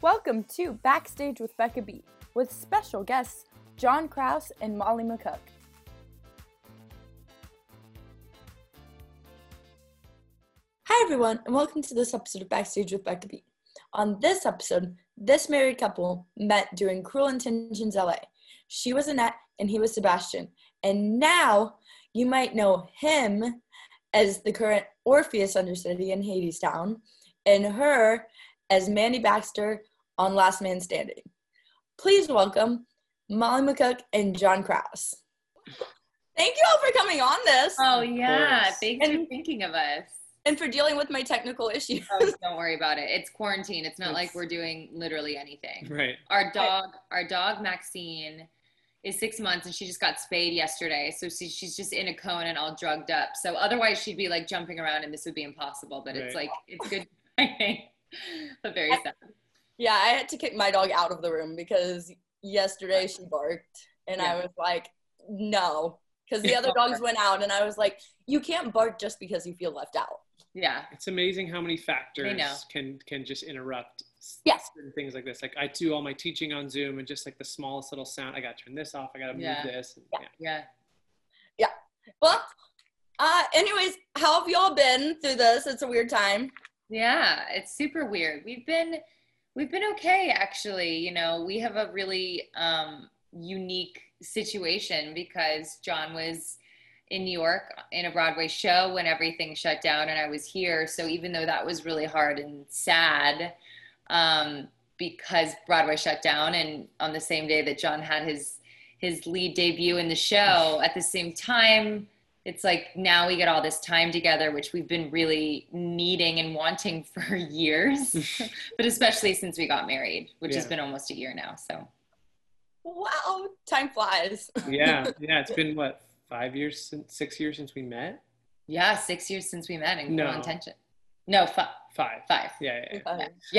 Welcome to Backstage with Becca B, with special guests John Krause and Molly McCook. Hi everyone, and welcome to this episode of Backstage with Becca B. On this episode, this married couple met during Cruel Intentions LA. She was Annette and he was Sebastian. And now you might know him as the current Orpheus understudy in Hadestown and her as Mandy Baxter on Last Man Standing. Please welcome Molly McCook and John Krause. Thank you all for coming on this. Oh yeah, thanks for thinking of us. And for dealing with my technical issues. Oh, don't worry about it. It's quarantine. It's not like we're doing literally anything. Right. Our dog Maxine is 6 months and she just got spayed yesterday. So she's just in a cone and all drugged up. So otherwise she'd be like jumping around and this would be impossible. But it's like, it's good. But very sad. Yeah, I had to kick my dog out of the room because yesterday she barked and I was like, no, because the other dogs went out and I was like, you can't bark just because you feel left out. Yeah, it's amazing how many factors can just interrupt certain things like this. Like I do all my teaching on Zoom and just like the smallest little sound, I gotta turn this off, I gotta move this. Well, anyways, how have y'all been through this? It's a weird time. Yeah, it's super weird. We've been okay, actually. You know, we have a really unique situation because John was in New York in a Broadway show when everything shut down and I was here. So even though that was really hard and sad because Broadway shut down and on the same day that John had his lead debut in the show, at the same time, it's like now we get all this time together, which we've been really needing and wanting for years, but especially since we got married, which has been almost a year now, so. Wow, time flies. Yeah, it's been what? 5 years, 6 years since we met? Yeah, 6 years since we met in Cruel Intentions. No, five. Five. Yeah, that's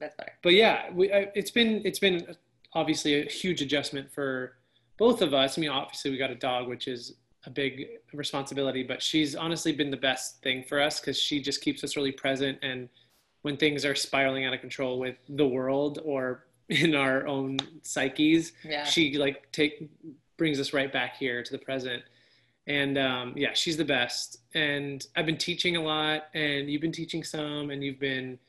better. But yeah, it's been obviously a huge adjustment for both of us. I mean, obviously we got a dog, which is a big responsibility, but she's honestly been the best thing for us because she just keeps us really present. And when things are spiraling out of control with the world or in our own psyches, she like brings us right back here to the present. And she's the best. And I've been teaching a lot and you've been teaching some and you've been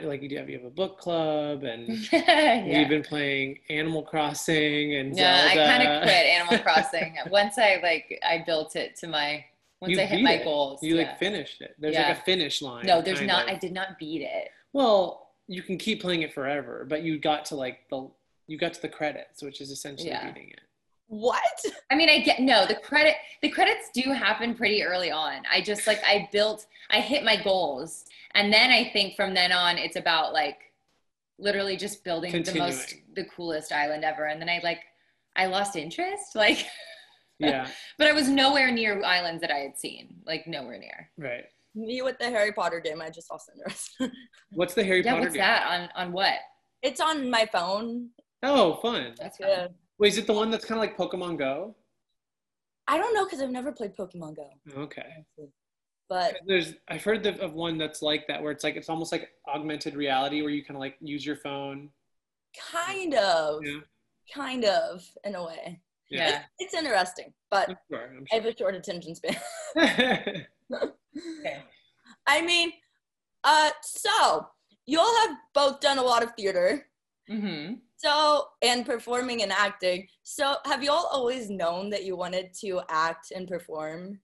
like you have a book club and you've been playing Animal Crossing and Zelda. I kind of quit Animal Crossing. Once I built it to my, I hit my goals. You finished it. There's like a finish line. No, there's not, I did not beat it. Well, you can keep playing it forever, but you got to the credits, which is essentially beating it. What? I mean, the credits do happen pretty early on. I just I hit my goals. And then I think from then on, it's about literally just building the coolest island ever. And then I lost interest. But I was nowhere near islands that I had seen, nowhere near. Right. Me with the Harry Potter game, I just lost interest. What's the Harry Potter game? Yeah, what's that? On what? It's on my phone. Oh, fun. That's good. Wait, is it the one that's kind of like Pokemon Go? I don't know because I've never played Pokemon Go. Okay. But I've heard of one that's like that, where it's like, it's almost like augmented reality where you kind of use your phone. Kind of, in a way. Yeah. It's interesting, but I'm sure. I have a short attention span. Okay. I mean, so you all have both done a lot of theater. Mm-hmm. So, and performing and acting. So have you all always known that you wanted to act and perform?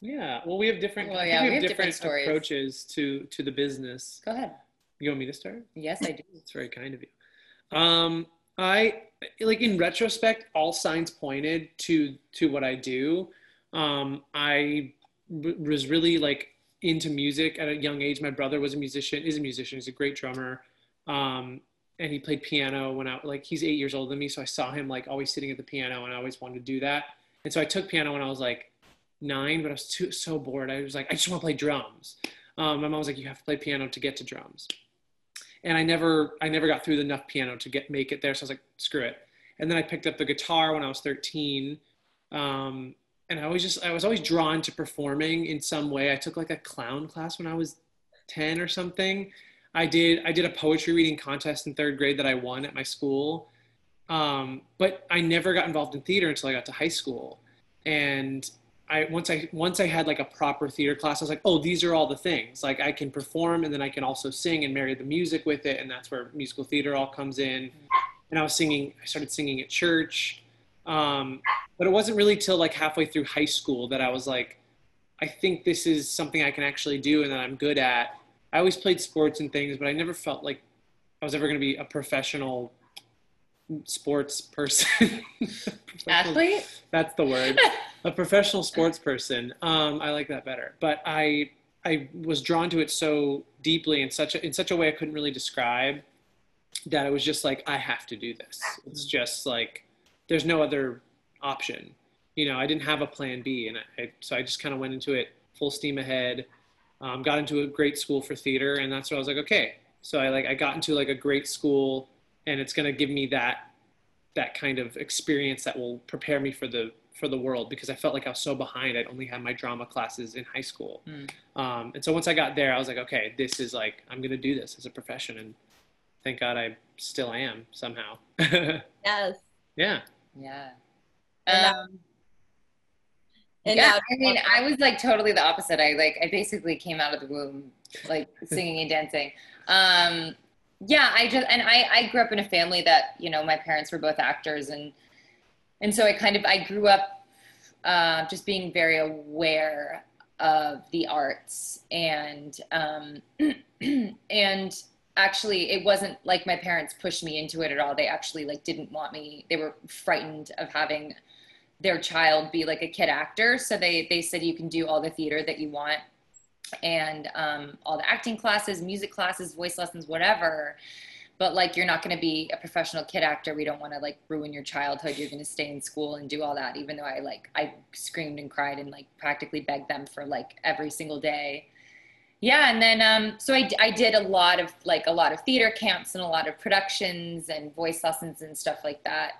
Yeah, well, we have different. Well, yeah, we have different approaches to the business. Go ahead. You want me to start? Yes, I do. It's very kind of you. I in retrospect, all signs pointed to what I do. I was really into music at a young age. My brother was a musician. He's a great drummer, and he played piano when I he's 8 years older than me. So I saw him always sitting at the piano, and I always wanted to do that. And so I took piano when I was 9, but I was so bored. I was I just want to play drums. My mom was you have to play piano to get to drums. And I never got through enough piano to make it there. So I was screw it. And then I picked up the guitar when I was 13. And I was always drawn to performing in some way. I took a clown class when I was 10 or something. I did a poetry reading contest in third grade that I won at my school. But I never got involved in theater until I got to high school. And once I had like a proper theater class, I was like, oh, these are all the things. Like I can perform and then I can also sing and marry the music with it. And that's where musical theater all comes in. And I started singing at church. But it wasn't really till like halfway through high school that I was like, I think this is something I can actually do and that I'm good at. I always played sports and things, but I never felt like I was ever going to be a professional sports person. Athlete? That's the word. A professional sports person. I like that better. But I was drawn to it so deeply in such a way I couldn't really describe, that it was just like, I have to do this. It's just like, there's no other option. You know, I didn't have a plan B, and so I just kind of went into it full steam ahead. Got into a great school for theater, and that's where I was like, okay. So I got into like a great school, and it's gonna give me that kind of experience that will prepare me for the world, because I felt like I was so behind. I'd only had my drama classes in high school, and so once I got there, I was like, okay, this is like, I'm gonna do this as a profession, and thank God I still am somehow. Yes. Yeah. Yeah. And yeah, I mean, I was like totally the opposite. I basically came out of the womb, like singing and dancing. Yeah, I grew up in a family that, you know, my parents were both actors. And so I grew up just being very aware of the arts. And, and actually it wasn't like my parents pushed me into it at all. They actually like didn't want me. They were frightened of having their child be like a kid actor. So they said, you can do all the theater that you want, and all the acting classes, music classes, voice lessons, whatever. But like, you're not going to be a professional kid actor. We don't want to like ruin your childhood. You're going to stay in school and do all that. Even though I screamed and cried and like practically begged them for like every single day. Yeah. And then, so I did a lot of theater camps and a lot of productions and voice lessons and stuff like that.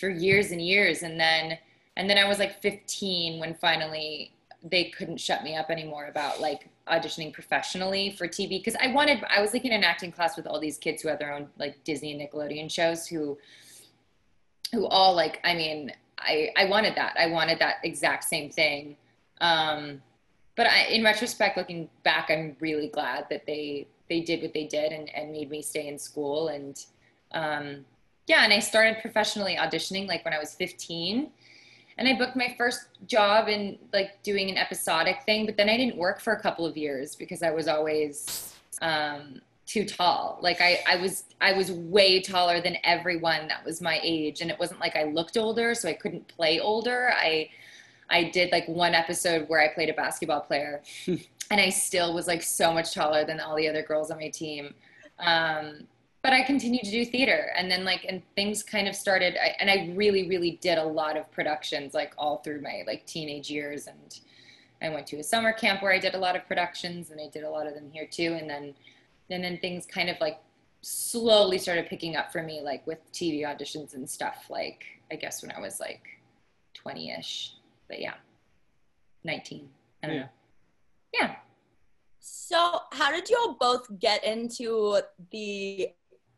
For years and years. And then I was like 15 when finally they couldn't shut me up anymore about like auditioning professionally for TV. Cause I was like in an acting class with all these kids who had their own like Disney and Nickelodeon shows who all like, I mean, I wanted that. I wanted that exact same thing. But in retrospect, looking back, I'm really glad that they did what they did and made me stay in school. And, yeah, and I started professionally auditioning like when I was 15, and I booked my first job in like doing an episodic thing, but then I didn't work for a couple of years because I was always too tall. Like I was way taller than everyone that was my age, and it wasn't like I looked older, so I couldn't play older. I did like one episode where I played a basketball player, and I still was like so much taller than all the other girls on my team. But I continued to do theater, and then like, and things kind of started, and I really, really did a lot of productions like all through my like teenage years. And I went to a summer camp where I did a lot of productions, and I did a lot of them here too. And then things kind of like slowly started picking up for me, like with TV auditions and stuff, like I guess when I was like 20-ish, but yeah, 19, I don't know. Yeah. So how did you all both get into the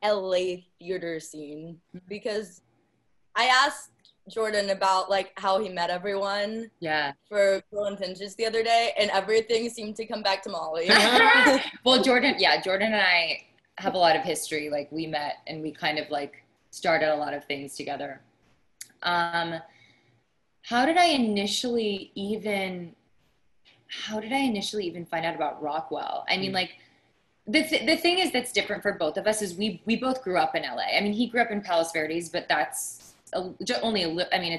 LA theater scene? Because I asked Jordan about like how he met everyone for Cruel Intentions the other day, and everything seemed to come back to Molly. Well, Jordan and I have a lot of history. Like we met and we kind of like started a lot of things together. How did I initially even find out about Rockwell? I mean, like, the thing is that's different for both of us is we both grew up in LA. I mean, he grew up in Palos Verdes, but that's it's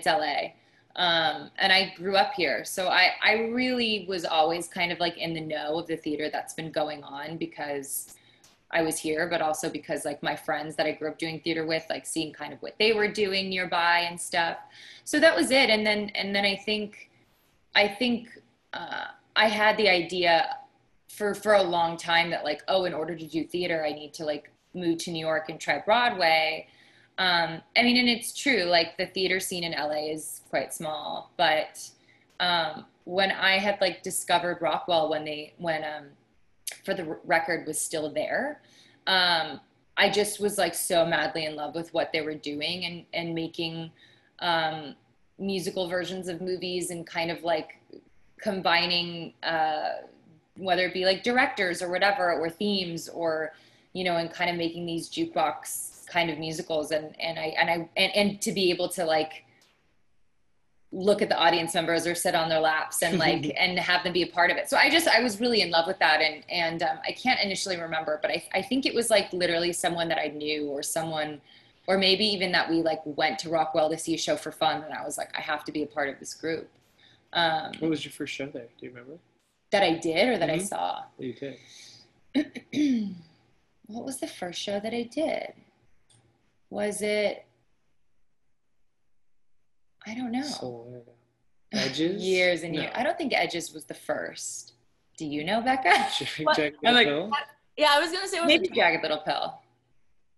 LA. And I grew up here. So I really was always kind of like in the know of the theater that's been going on because I was here, but also because like my friends that I grew up doing theater with, like seeing kind of what they were doing nearby and stuff. So that was it. And then I think I had the idea for a long time that like, oh, in order to do theater, I need to like move to New York and try Broadway. I mean, and it's true, like the theater scene in LA is quite small, but when I had like discovered Rockwell, when for the record was still there. I just was like so madly in love with what they were doing and making musical versions of movies and kind of like combining whether it be like directors or whatever, or themes, or, you know, and kind of making these jukebox kind of musicals. And to be able to like look at the audience members or sit on their laps and like, and have them be a part of it. So I was really in love with that. And I can't initially remember, but I think it was like literally someone that I knew or someone, or maybe even that we like went to Rockwell to see a show for fun. And I was like, I have to be a part of this group. What was your first show there? Do you remember? That I did or that I saw? You did. What was the first show that I did? Was it? I don't know. So, Edges? Years and years. I don't think Edges was the first. Do you know, Becca? Jagged Little Pill? Yeah, I was going to say. Maybe Jagged Little Pill.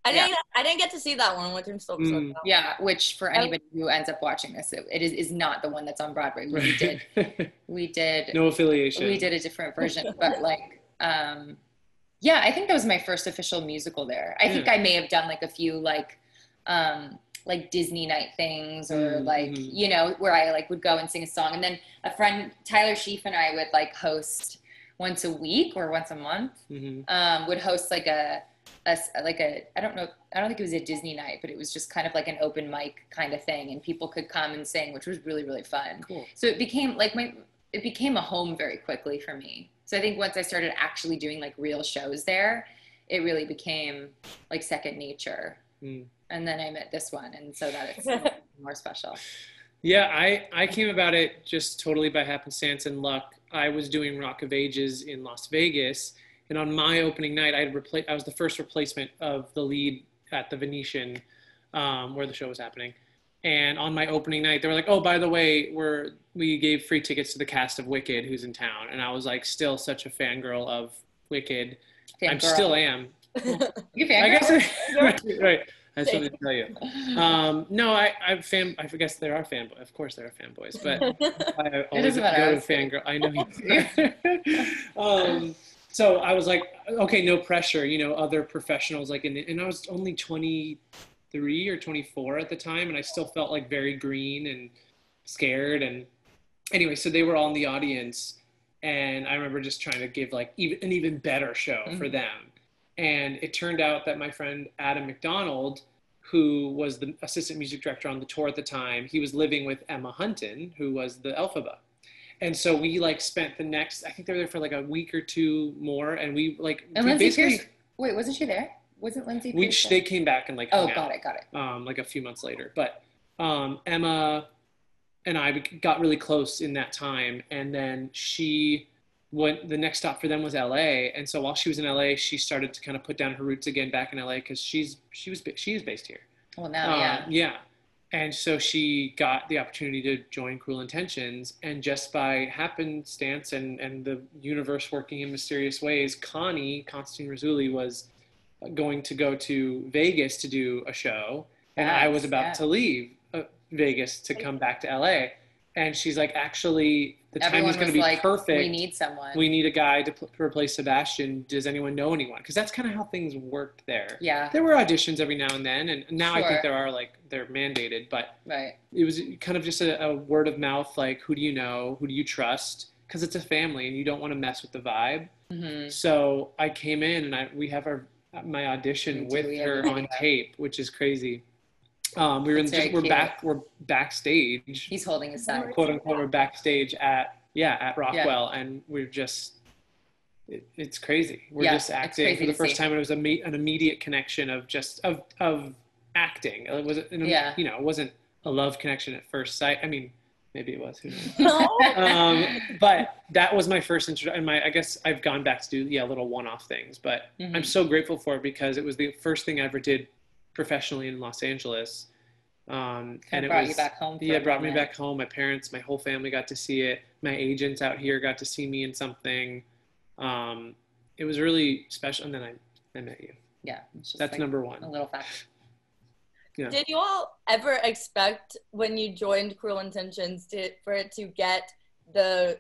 I didn't get to see that one, which I'm still upset about. Yeah, which for anybody who ends up watching this, it is not the one that's on Broadway. We did. No affiliation. We did a different version, but like, yeah, I think that was my first official musical there. I think I may have done like a few like Disney night things or like, you know, where I like would go and sing a song. And then a friend, Tyler Sheaf, and I would like host once a week or once a month, would host like I don't think it was a Disney night, but it was just kind of like an open mic kind of thing, and people could come and sing, which was really, really fun. Cool. So it became like it became a home very quickly for me. So I think once I started actually doing like real shows there, it really became like second nature. And then I met this one, and so that it's more special. Yeah, I came about it just totally by happenstance and luck. I was doing Rock of Ages in Las Vegas. And on my opening night, I was the first replacement of the lead at the Venetian, where the show was happening. And on my opening night, they were like, oh, by the way, we gave free tickets to the cast of Wicked, who's in town. And I was like, still such a fangirl of Wicked. I still am. You fangirl? I guess right. I just wanted to tell you. No, I guess there are fanboys. Of course there are fanboys, but I always go to fangirl. I know you do. So I was like, okay, no pressure, you know, other professionals, like, and I was only 23 or 24 at the time, and I still felt like very green and scared, and anyway, so they were all in the audience, and I remember just trying to give like an even better show for them, and it turned out that my friend Adam McDonald, who was the assistant music director on the tour at the time, he was living with Emma Hunton, who was the Elphaba. And so we like spent the next, I think they were there for like a week or two more. And we like, and Lindsay Pierce, wait, wasn't she there? Wasn't Lindsay Pierce? Which they came back and like, oh, got it. Like a few months later. But Emma and I got really close in that time. And then the next stop for them was LA. And so while she was in LA, she started to kind of put down her roots again back in LA because she is based here. Well, now, yeah. Yeah. And so she got the opportunity to join Cruel Intentions, and just by happenstance and the universe working in mysterious ways, Constantine Rizzulli was going to go to Vegas to do a show, and I was about to leave Vegas to come back to LA. And she's like, actually, the time is going to be like, perfect. We need someone. We need a guy to replace Sebastian. Does anyone know anyone? Because that's kind of how things worked there. Yeah. There were auditions every now and then. And now I think there are, like, they're mandated. But it was kind of just a word of mouth, like, who do you know? Who do you trust? Because it's a family and you don't want to mess with the vibe. So I came in and we have my audition with her on tape, which is crazy. We're backstage. He's holding his son. Quote unquote, we're backstage at Rockwell, and we're just, it's crazy. We're just acting for the first time. It was an immediate connection of acting. It was, you know, it wasn't a love connection at first sight. I mean, maybe it was. Who knows? But that was my first introduction. I guess I've gone back to do little one-off things, but I'm so grateful for it because it was the first thing I ever did professionally in Los Angeles. And it brought you back home. Yeah, it brought me back home. My parents, my whole family got to see it. My agents out here got to see me in something. It was really special. And then I met you. Yeah. That's like number one. A little fact. Yeah. Did you all ever expect when you joined Cruel Intentions for it to get the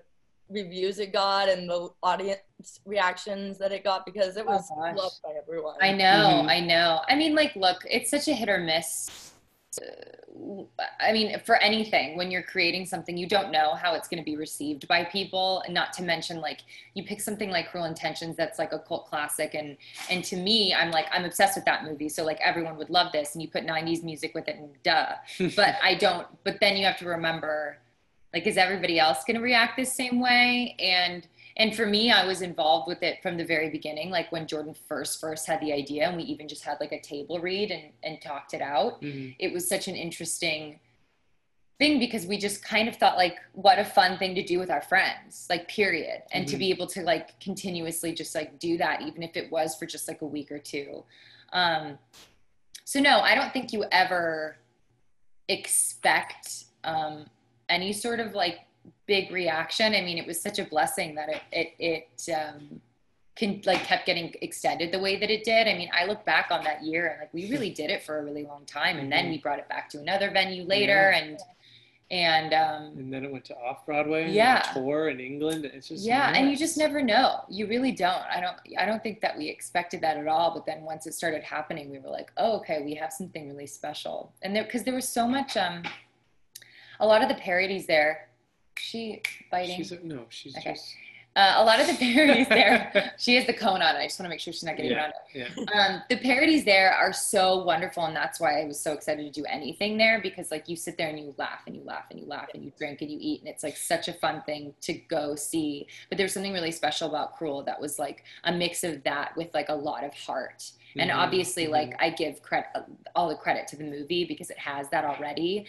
reviews it got and the audience reactions that it got, because it was loved by everyone. I know, I know. I mean, like, look, it's such a hit or miss. I mean, for anything, when you're creating something, you don't know how it's going to be received by people, and not to mention, like, you pick something like Cruel Intentions that's like a cult classic, and to me, I'm like, I'm obsessed with that movie, so like everyone would love this, and you put 90s music with it and duh. But I don't, but then you have to remember, like, is everybody else going to react the same way? And for me, I was involved with it from the very beginning, like when Jordan first had the idea, and we even just had like a table read and talked it out. Mm-hmm. It was such an interesting thing, because we just kind of thought, like, what a fun thing to do with our friends, like, period. And to be able to, like, continuously just, like, do that, even if it was for just like a week or two. So no, I don't think you ever expect any sort of, like, big reaction. I mean, it was such a blessing that it kept getting extended the way that it did. I mean, I look back on that year and, like, we really did it for a really long time, and then we brought it back to another venue later, and then it went to Off-Broadway, and a tour in England. It's just nuts. And you just never know. You really don't. I don't think that we expected that at all. But then once it started happening, we were like, oh, okay, we have something really special. And there, because there was so much, a lot of the parodies there. She biting? She's okay. Just... a lot of the parodies there. She has the cone on it. I just want to make sure she's not getting it on it. Yeah. The parodies there are so wonderful, and that's why I was so excited to do anything there, because, like, you sit there and you laugh and you laugh and you laugh and you drink and you eat, and it's, like, such a fun thing to go see. But there's something really special about Cruel that was, like, a mix of that with, like, a lot of heart. And obviously, like, I give all the credit to the movie because it has that already.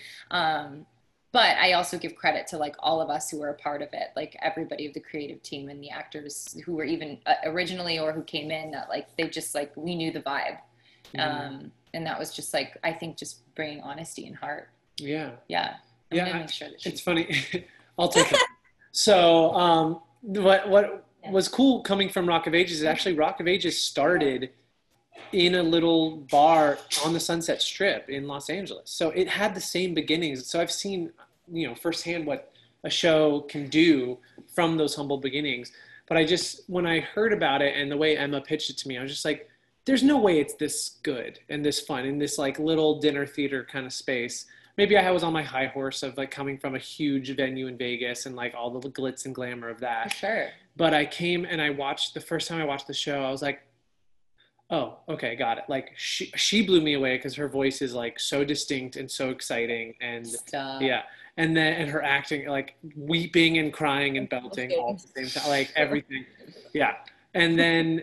But I also give credit to, like, all of us who were a part of it, like everybody of the creative team and the actors who were even originally or who came in, that, like, they just, like, we knew the vibe. And that was just, like, I think just bringing honesty and heart. Yeah. Yeah. I'm gonna make sure that it's funny. I'll take it. So what was cool coming from Rock of Ages is actually Rock of Ages started in a little bar on the Sunset Strip in Los Angeles. So it had the same beginnings. So I've seen, you know, firsthand what a show can do from those humble beginnings. But I just, when I heard about it and the way Emma pitched it to me, I was just like, there's no way it's this good and this fun in this, like, little dinner theater kind of space. Maybe I was on my high horse of, like, coming from a huge venue in Vegas and, like, all the glitz and glamour of that. Sure. But I came and I watched, the first time I watched the show, I was like, oh, okay, got it. Like, she blew me away because her voice is, like, so distinct and so exciting, and and her acting, like, weeping and crying and belting all at the same time, like, everything. Yeah. And then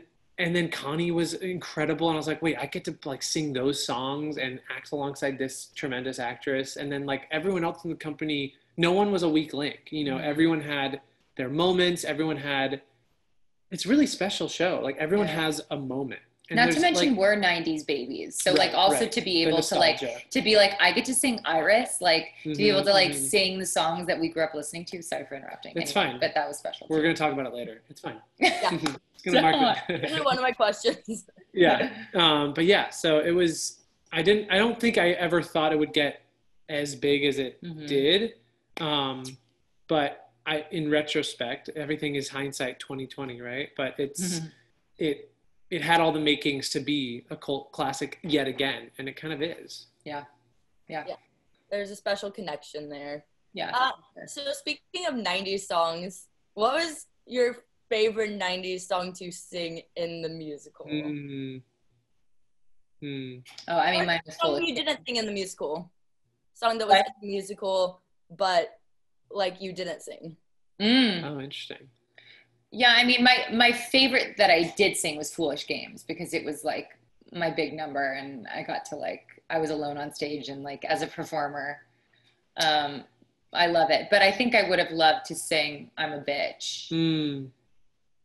Connie was incredible, and I was like, wait, I get to, like, sing those songs and act alongside this tremendous actress. And then, like, everyone else in the company, no one was a weak link, you know. Everyone had their moments, it's a really special show. Like, everyone has a moment. And not to mention, like, we're 90s babies. So, like, also to be able to, like, I get to sing Iris, like, to be able to, like, sing the songs that we grew up listening to. Sorry for interrupting. It's fine. But that was special. We're going to talk about it later. It's fine. Yeah. It's going to mark it. One of my questions. But yeah, so it was, I don't think I ever thought it would get as big as it did. But in retrospect, everything is hindsight 2020, right? But it had all the makings to be a cult classic yet again, and it kind of is. Yeah. There's a special connection there. Yeah. So speaking of 90s songs, what was your favorite 90s song to sing in the musical? Oh, I mean, mine was song you didn't sing in the musical. Song that was in the musical, but, like, you didn't sing. Oh, interesting. Yeah, I mean, my favorite that I did sing was Foolish Games, because it was, like, my big number, and I got to, like, I was alone on stage, and, like, as a performer, I love it. But I think I would have loved to sing I'm a Bitch.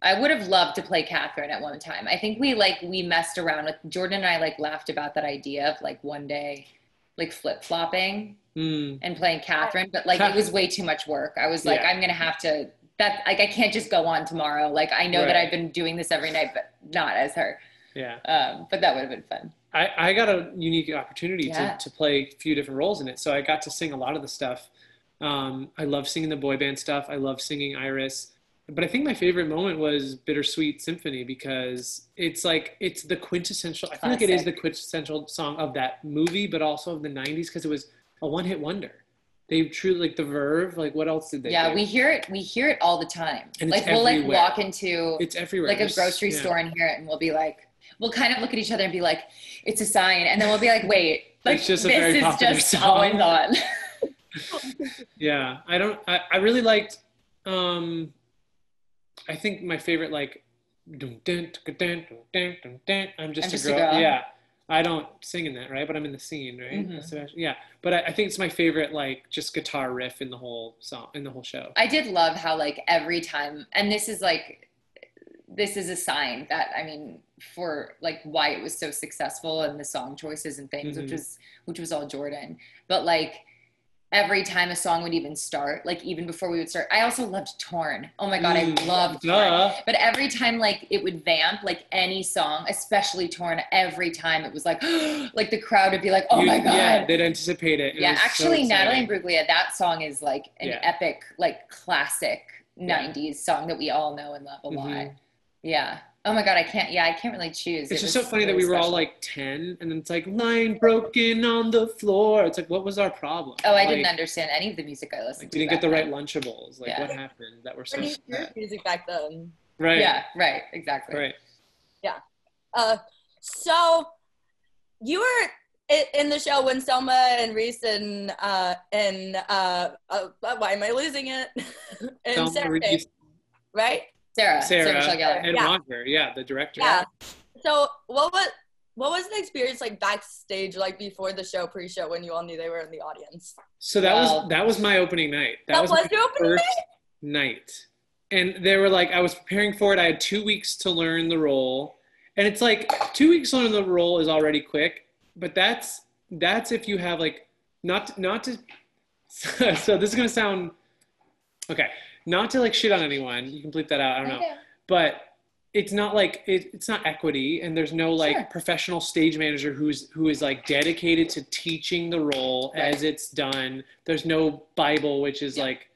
I would have loved to play Catherine at one time. I think we messed around with, Jordan and I, like, laughed about that idea of, like, one day, like, flip-flopping and playing Catherine, but, like, it was way too much work. I was like, I'm going to have to... That, like, I can't just go on tomorrow. Like, I know that I've been doing this every night, but not as her. Yeah. But that would have been fun. I got a unique opportunity to play a few different roles in it. So I got to sing a lot of the stuff. I love singing the boy band stuff. I love singing Iris. But I think my favorite moment was Bittersweet Symphony, because it's like, it's the quintessential, classic. I feel like it is the quintessential song of that movie, but also of the 90s, because it was a one-hit wonder. They truly, like, the verve, like, what else did they do? We hear it all the time. And like, we'll, like, walk into, it's everywhere, like, a grocery store and hear it, and we'll be like, we'll kind of look at each other and be like, it's a sign. And then we'll be like, wait, like, it's just always on. Yeah, I really liked, I think my favorite, like, I'm just a girl. Yeah, I don't sing in that, right? But I'm in the scene, right? Mm-hmm. Yeah, but I think it's my favorite, like, just guitar riff in the whole song, in the whole show. I did love how, like, every time, and this is, like, this is a sign that, I mean, for, like, why it was so successful and the song choices and things, mm-hmm. which was all Jordan, but, like, every time a song would even start, like, even before we would start, I also loved Torn. Oh my God, I loved Torn. But every time, like, it would vamp, like, any song, especially Torn, every time it was like, like, the crowd would be like, oh my God. Yeah, they'd anticipate it. Yeah, actually, so Natalie and Bruglia, that song is, like, an epic, like, classic 90s song that we all know and love a lot. Yeah. Oh my God, I can't really choose. It's just so funny that we were all like 10, and then it's like, line broken on the floor. It's like, what was our problem? Oh, I didn't understand any of the music I listened to. We didn't get the right Lunchables. Like, what happened that we're so sad? Music back then. Right. Yeah, right, exactly. Right. Yeah. So you were in the show when Selma and Reese why am I losing it? And Sarah, right? Sarah and Roger, the director. Yeah. So what was the experience like backstage, like before the show, pre-show, when you all knew they were in the audience? So that was my opening night. That was your opening night. And they were like, I was preparing for it. I had 2 weeks to learn the role, and it's like 2 weeks to learn the role is already quick, but that's if you have like not to. So this is gonna sound okay. Not to like shit on anyone, you can bleep that out, I don't know. But it's not like, it's not equity, and there's no like professional stage manager who is like dedicated to teaching the role as it's done. There's no Bible, which is like,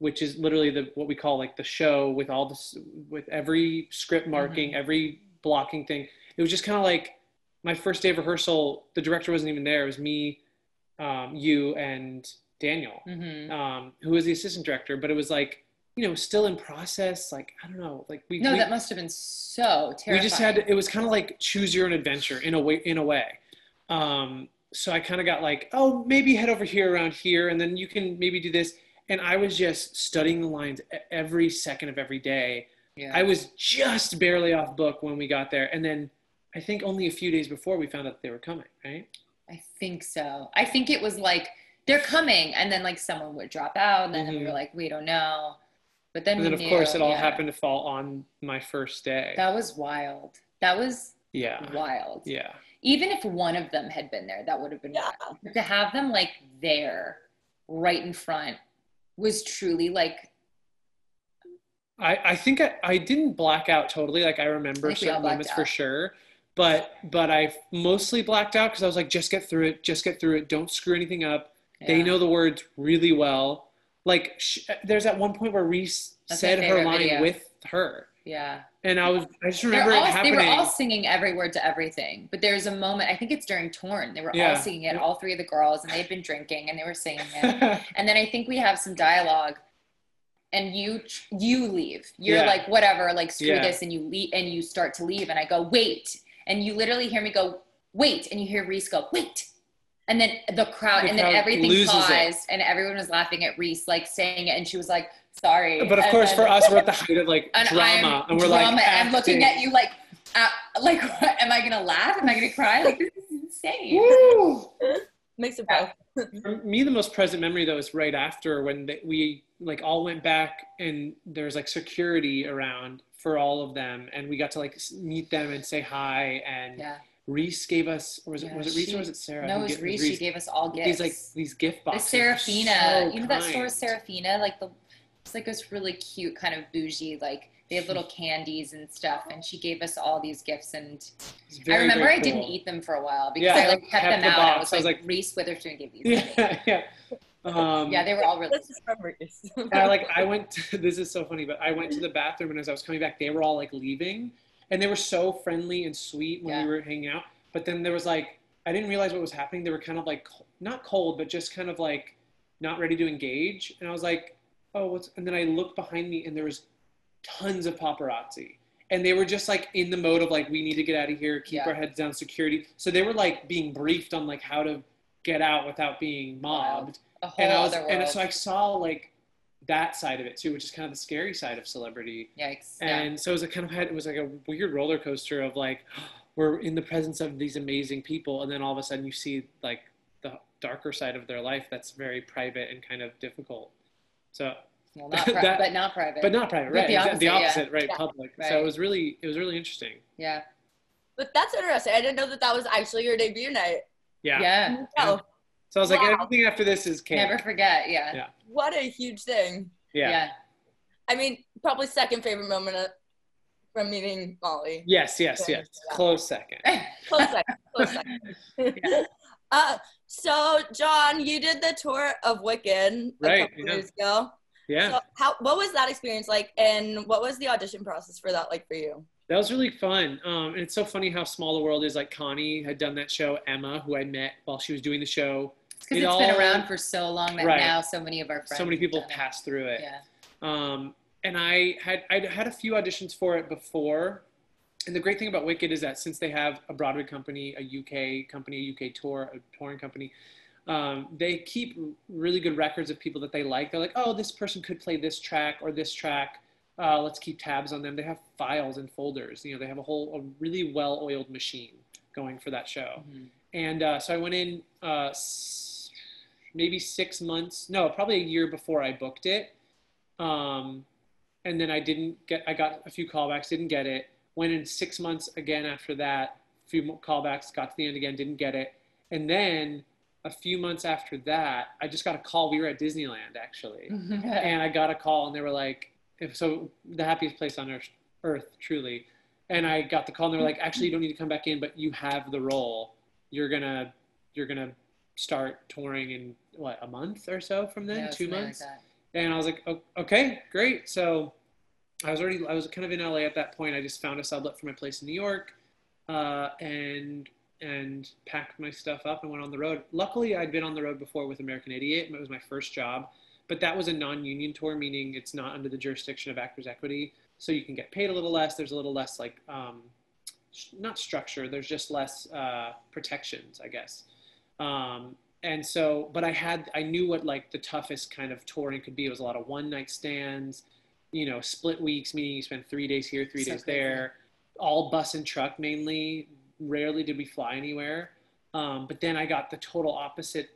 which is literally what we call like the show with all this, with every script marking, every blocking thing. It was just kind of like my first day of rehearsal, the director wasn't even there. It was me, you, and Daniel, who was the assistant director, but it was like, you know, still in process, like, I don't know, like we that must have been so terrifying. We just had, it was kind of like choose your own adventure in a way. So I kind of got like, oh, maybe head over here around here, and then you can maybe do this. And I was just studying the lines every second of every day. Yeah. I was just barely off book when we got there. And then I think only a few days before we found out that they were coming, right? I think so. I think it was like, they're coming. And then like someone would drop out, and then we were like, we don't know. But then, of course, it all happened to fall on my first day. That was wild. That was wild. Yeah. Even if one of them had been there, that would have been wild. But to have them like there, right in front, was truly like. I think I didn't black out totally. Like I remember certain moments for sure, but I mostly blacked out because I was like, just get through it. Don't screw anything up. Yeah. They know the words really well. Like there's at one point where Reese said her line with her. Yeah. And I just remember it happening. They were all singing every word to everything. But there's a moment, I think it's during Torn, they were all singing it, all three of the girls, and they'd been drinking and they were singing it. And then I think we have some dialogue and you leave. You're like, whatever, like screw this, and you leave, and you start to leave, and I go, wait. And you literally hear me go, wait, and you hear Reese go, wait. And then the crowd everything paused, and everyone was laughing at Reese, like saying it, and she was like, sorry. But of course, for us, we're at the height of like drama, and we're drama, like, and I'm looking at you like, what, am I gonna laugh? Am I gonna cry? Like, this is insane. Woo! Makes it bad. For me, the most present memory though is right after when we like all went back, and there was like security around for all of them, and we got to like meet them and say hi and. Yeah. Reese gave us, or was it Reese or was it Sarah? No, it was Reese. She gave us all gifts. These gift boxes. The Serafina, you know that store Serafina, like it's like this really cute kind of bougie, like they have little candies and stuff. And she gave us all these gifts, and I remember I didn't eat them for a while because I like kept them out. I was like, Reese Witherspoon gave these to me. Yeah. Yeah, they were all really. I went to, this is so funny, but I went to the bathroom, and as I was coming back, they were all like leaving, and they were so friendly and sweet when we were hanging out. But then there was like, I didn't realize what was happening. They were kind of like, not cold, but just kind of like not ready to engage. And I was like, oh, what's, and then I looked behind me and there was tons of paparazzi. And they were just like in the mode of like, we need to get out of here, keep our heads down, security. So they were like being briefed on like how to get out without being mobbed. Wow. And I was, and so I saw like that side of it too, which is kind of the scary side of celebrity. Yikes. And so it was a kind of, it was like a weird roller coaster of like, we're in the presence of these amazing people, and then all of a sudden you see like the darker side of their life that's very private and kind of difficult. So, well, not that, but not private. But not private, right? The opposite, right? Yeah. Public. Right. So it was really interesting. Yeah, but that's interesting. I didn't know that was actually your debut night. Yeah. Yeah. Oh. So I was like, everything after this is cake. Never forget. Yeah. Yeah. What a huge thing. Yeah. Yeah. I mean, probably second favorite moment of. From meeting Molly. Yes. Close second. Close second. Yeah. So, John, you did the tour of Wicked a couple years ago. Yeah. So what was that experience like, and what was the audition process for that like for you? That was really fun. And it's so funny how small the world is. Like, Connie had done that show. Emma, who I met while she was doing the show. Because it's been around for so long that now so many of our friends. So many people pass through it. Yeah. And I had a few auditions for it before. And the great thing about Wicked is that since they have a Broadway company, a UK company, a UK tour, a touring company, they keep really good records of people that they like. They're like, oh, this person could play this track or this track. Let's keep tabs on them. They have files and folders. You know, they have a really well-oiled machine going for that show. Mm-hmm. And so I went in maybe 6 months, no, probably a year before I booked it. And then I got a few callbacks, didn't get it. Went in 6 months again after that, a few more callbacks, got to the end again, didn't get it. And then a few months after that, I just got a call. We were at Disneyland, actually. And I got a call, and they were like, so the happiest place on earth, truly. And I got the call, and they were like, actually, you don't need to come back in, but you have the role. You're gonna start touring in, what, a month or so from then, 2 months? Like that. And I was like, oh, okay, great. So I was kind of in LA at that point. I just found a sublet for my place in New York, and packed my stuff up and went on the road. Luckily, I'd been on the road before with American Idiot. It was my first job, but that was a non-union tour, meaning it's not under the jurisdiction of Actors' Equity. So you can get paid a little less. There's a little less like, not structure. There's just less protections, I guess. And so, but I knew what like the toughest kind of touring could be. It was a lot of one night stands, you know, split weeks, meaning you spend 3 days here, three days there, all bus and truck mainly. Rarely did we fly anywhere. But then I got the total opposite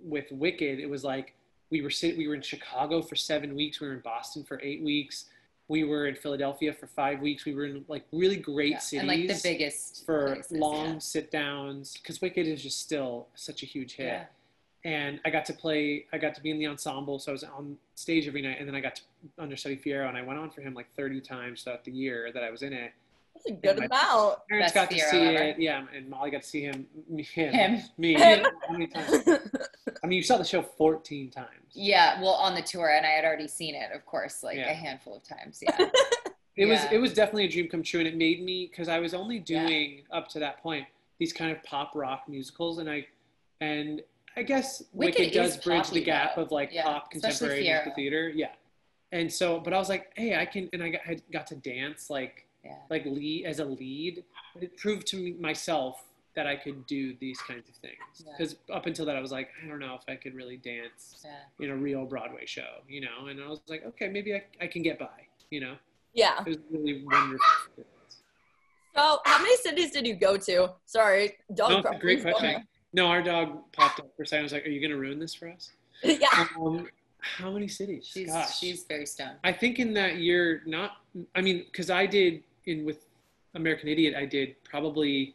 with Wicked. It was like, we were in Chicago for 7 weeks. We were in Boston for 8 weeks. We were in Philadelphia for 5 weeks. We were in like really great cities. And like the biggest for places, long sit downs, because Wicked is just still such a huge hit. Yeah. And I got to be in the ensemble. So I was on stage every night, and then I got to understudy Fierro, and I went on for him like 30 times throughout the year that I was in it. That's a good amount. Parents got to see it. Yeah. And Molly got to see me. How many times? I mean, you saw the show 14 times. Yeah, well, on the tour, and I had already seen it, of course, like a handful of times, It was definitely a dream come true, and it made me, because I was only doing, up to that point, these kind of pop rock musicals, and I guess Wicked does bridge the gap of, like, pop contemporary musical theater. Yeah. And so, but I was like, hey, I can, and I got to dance, like lead, as a lead. It proved to me, myself, that I could do these kinds of things, because up until that I was like, I don't know if I could really dance in a real Broadway show, you know. And I was like, okay, maybe I can get by, you know. Yeah, it was really wonderful. So, how many cities did you go to? Sorry, dog. No, great question. No, our dog popped up for a second. I was like, are you going to ruin this for us? Yeah. How many cities? She's very stoned. I think in that year, because I did with American Idiot, I did probably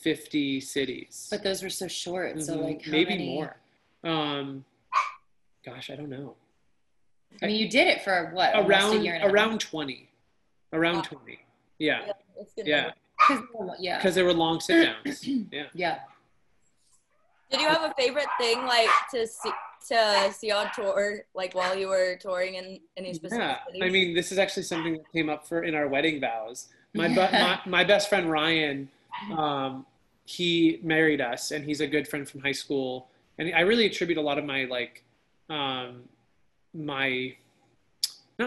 50 cities, but those were so short. So like how many more? Gosh, I don't know. I mean, you did it for what? Around 20. Around 20. Yeah. Yeah. Because they were long sit downs. Yeah. Yeah. Did you have a favorite thing, like, to see on tour, like, while you were touring in any specific cities? I mean, this is actually something that came up in our wedding vows. My best friend Ryan, he married us, and he's a good friend from high school. And I really attribute a lot of my, like, not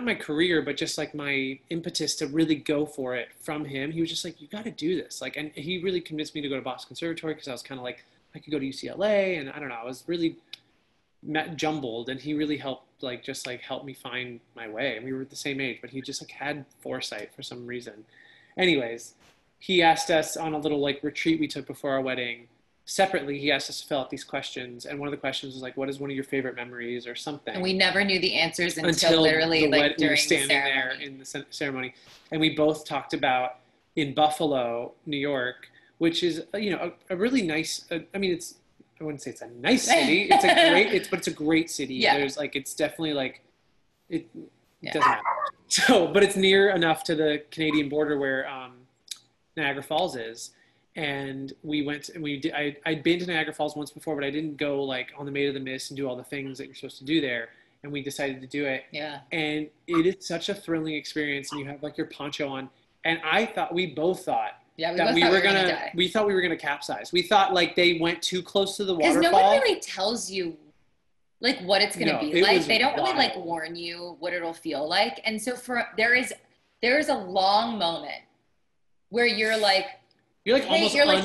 my career, but just like my impetus to really go for it from him. He was just like, you got to do this. Like, and he really convinced me to go to Boston Conservatory, because I was kind of like, I could go to UCLA, and I don't know, I was really jumbled, and he really helped, like, just like help me find my way. And we were the same age, but he just like had foresight for some reason. Anyways, he asked us on a little like retreat we took before our wedding, separately, he asked us to fill out these questions. And one of the questions was like, what is one of your favorite memories or something? And we never knew the answers until literally like during the ceremony. We were standing there in the ceremony. And we both talked about in Buffalo, New York, which is, you know, a really nice, I mean, it's, I wouldn't say it's a nice city. It's a great, but it's a great city. Yeah. There's like, it's definitely like, it doesn't matter. So, but it's near enough to the Canadian border where Niagara Falls is. And we went and we did, I'd been to Niagara Falls once before, but I didn't go like on the Maid of the Mist and do all the things that you're supposed to do there. And we decided to do it. Yeah. And it is such a thrilling experience. And you have like your poncho on. And I thought, we both thought, we thought we were going to capsize. We thought like they went too close to the waterfall. Because no one really tells you like what it's going to be like. They don't really like warn you what it'll feel like. And so there is a long moment where you're like, You're like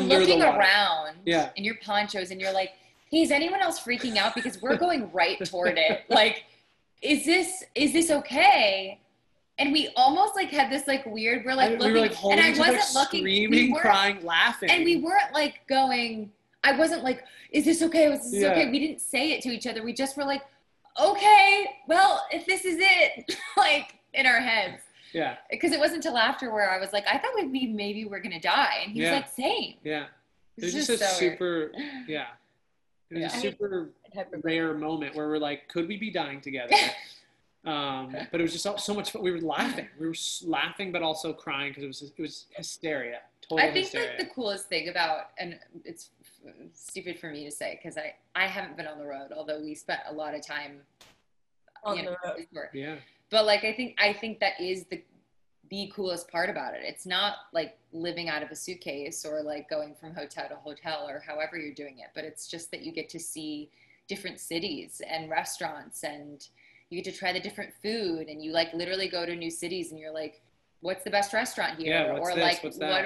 looking around in your ponchos and you're like, hey, is anyone else freaking out? Because we're going right toward it. Like, is this okay? And we almost like had this like weird, we were holding each other, screaming, crying, laughing. And we weren't like going, I wasn't like, is this okay? Is this okay? We didn't say it to each other. We just were like, okay, well, if this is it, like in our heads. Yeah. Because it wasn't until after where I was like, I thought maybe we're going to die. And he was like, same. Yeah. It was just a super rare moment where we're like, could we be dying together? But it was just so much fun. We were laughing. We were laughing, but also crying because it was hysteria. Total hysteria. I think like the coolest thing about, and it's stupid for me to say because I haven't been on the road, although we spent a lot of time on the road. Yeah. But like, I think that is the coolest part about it. It's not like living out of a suitcase or like going from hotel to hotel or however you're doing it, but it's just that you get to see different cities and restaurants and you get to try the different food and you like literally go to new cities and you're like, what's the best restaurant here? Yeah, or like,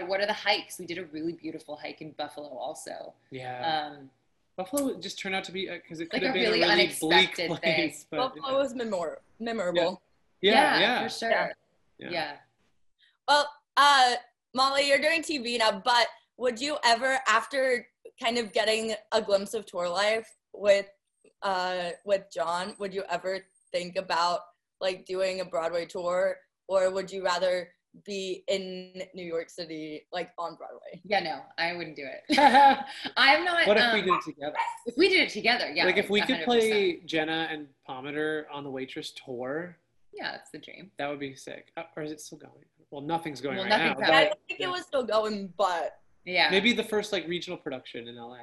what are the hikes? We did a really beautiful hike in Buffalo also. Yeah. Buffalo just turned out to be, because it could have been a really unexpected bleak place. Buffalo was memorable. Yeah. Yeah, for sure. Yeah. Well, Molly, you're doing TV now, but would you ever, after kind of getting a glimpse of tour life with John, would you ever think about like doing a Broadway tour, or would you rather be in New York City, like on Broadway? Yeah, no, I wouldn't do it. I'm not. What if we did it together? If we did it together, yeah. Like if we 100%. Could play Jenna and Pometer on the Waitress tour. Yeah, that's the dream. That would be sick. Or is it still going? Well, nothing's going right now. But, I think it was still going, but yeah. Maybe the first like regional production in LA.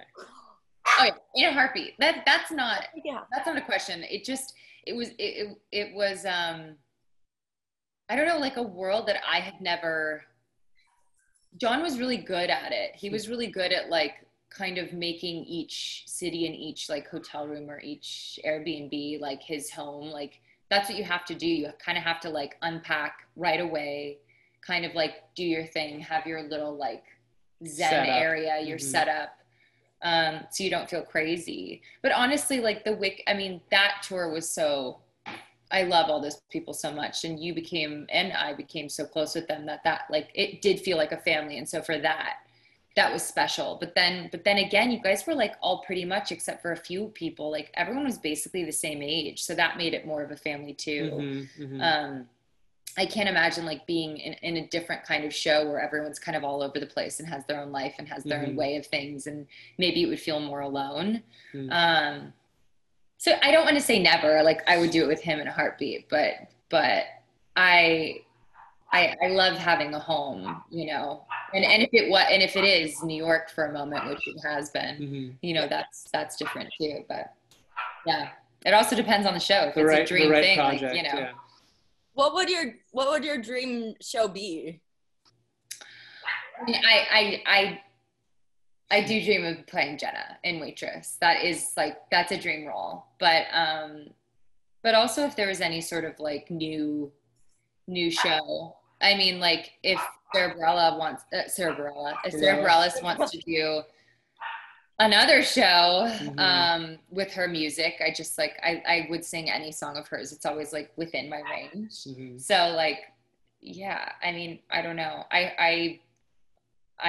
Oh yeah, in a heartbeat. That's not a question. It was I don't know, like a world that I had never. John was really good at it. He was really good at like kind of making each city and each like hotel room or each Airbnb like his home. Like that's what you have to do. You kind of have to like unpack right away, kind of like do your thing, have your little like zen area, your setup, so you don't feel crazy. But honestly, like that tour was so, I love all those people so much. And you became, and I became so close with them that like, it did feel like a family. And so for that was special. But then again, you guys were like all pretty much, except for a few people, like everyone was basically the same age. So that made it more of a family too. I can't imagine like being in a different kind of show where everyone's kind of all over the place and has their own life and has their own way of things. And maybe it would feel more alone. So I don't want to say never, like I would do it with him in a heartbeat, but I I love having a home, you know, and if it is New York for a moment, which it has been, mm-hmm. you know, that's different too. But yeah, it also depends on the show. If it's a dream thing, project, like, you know. Yeah. What would your dream show be? I mean, I do dream of playing Jenna in Waitress. That is like, that's a dream role. But also if there was any sort of like new show. I mean, like if Sara Bareilles wants to do another show mm-hmm. With her music, I just like, I would sing any song of hers. It's always like within my range. Mm-hmm. So like, yeah, I mean, I don't know. I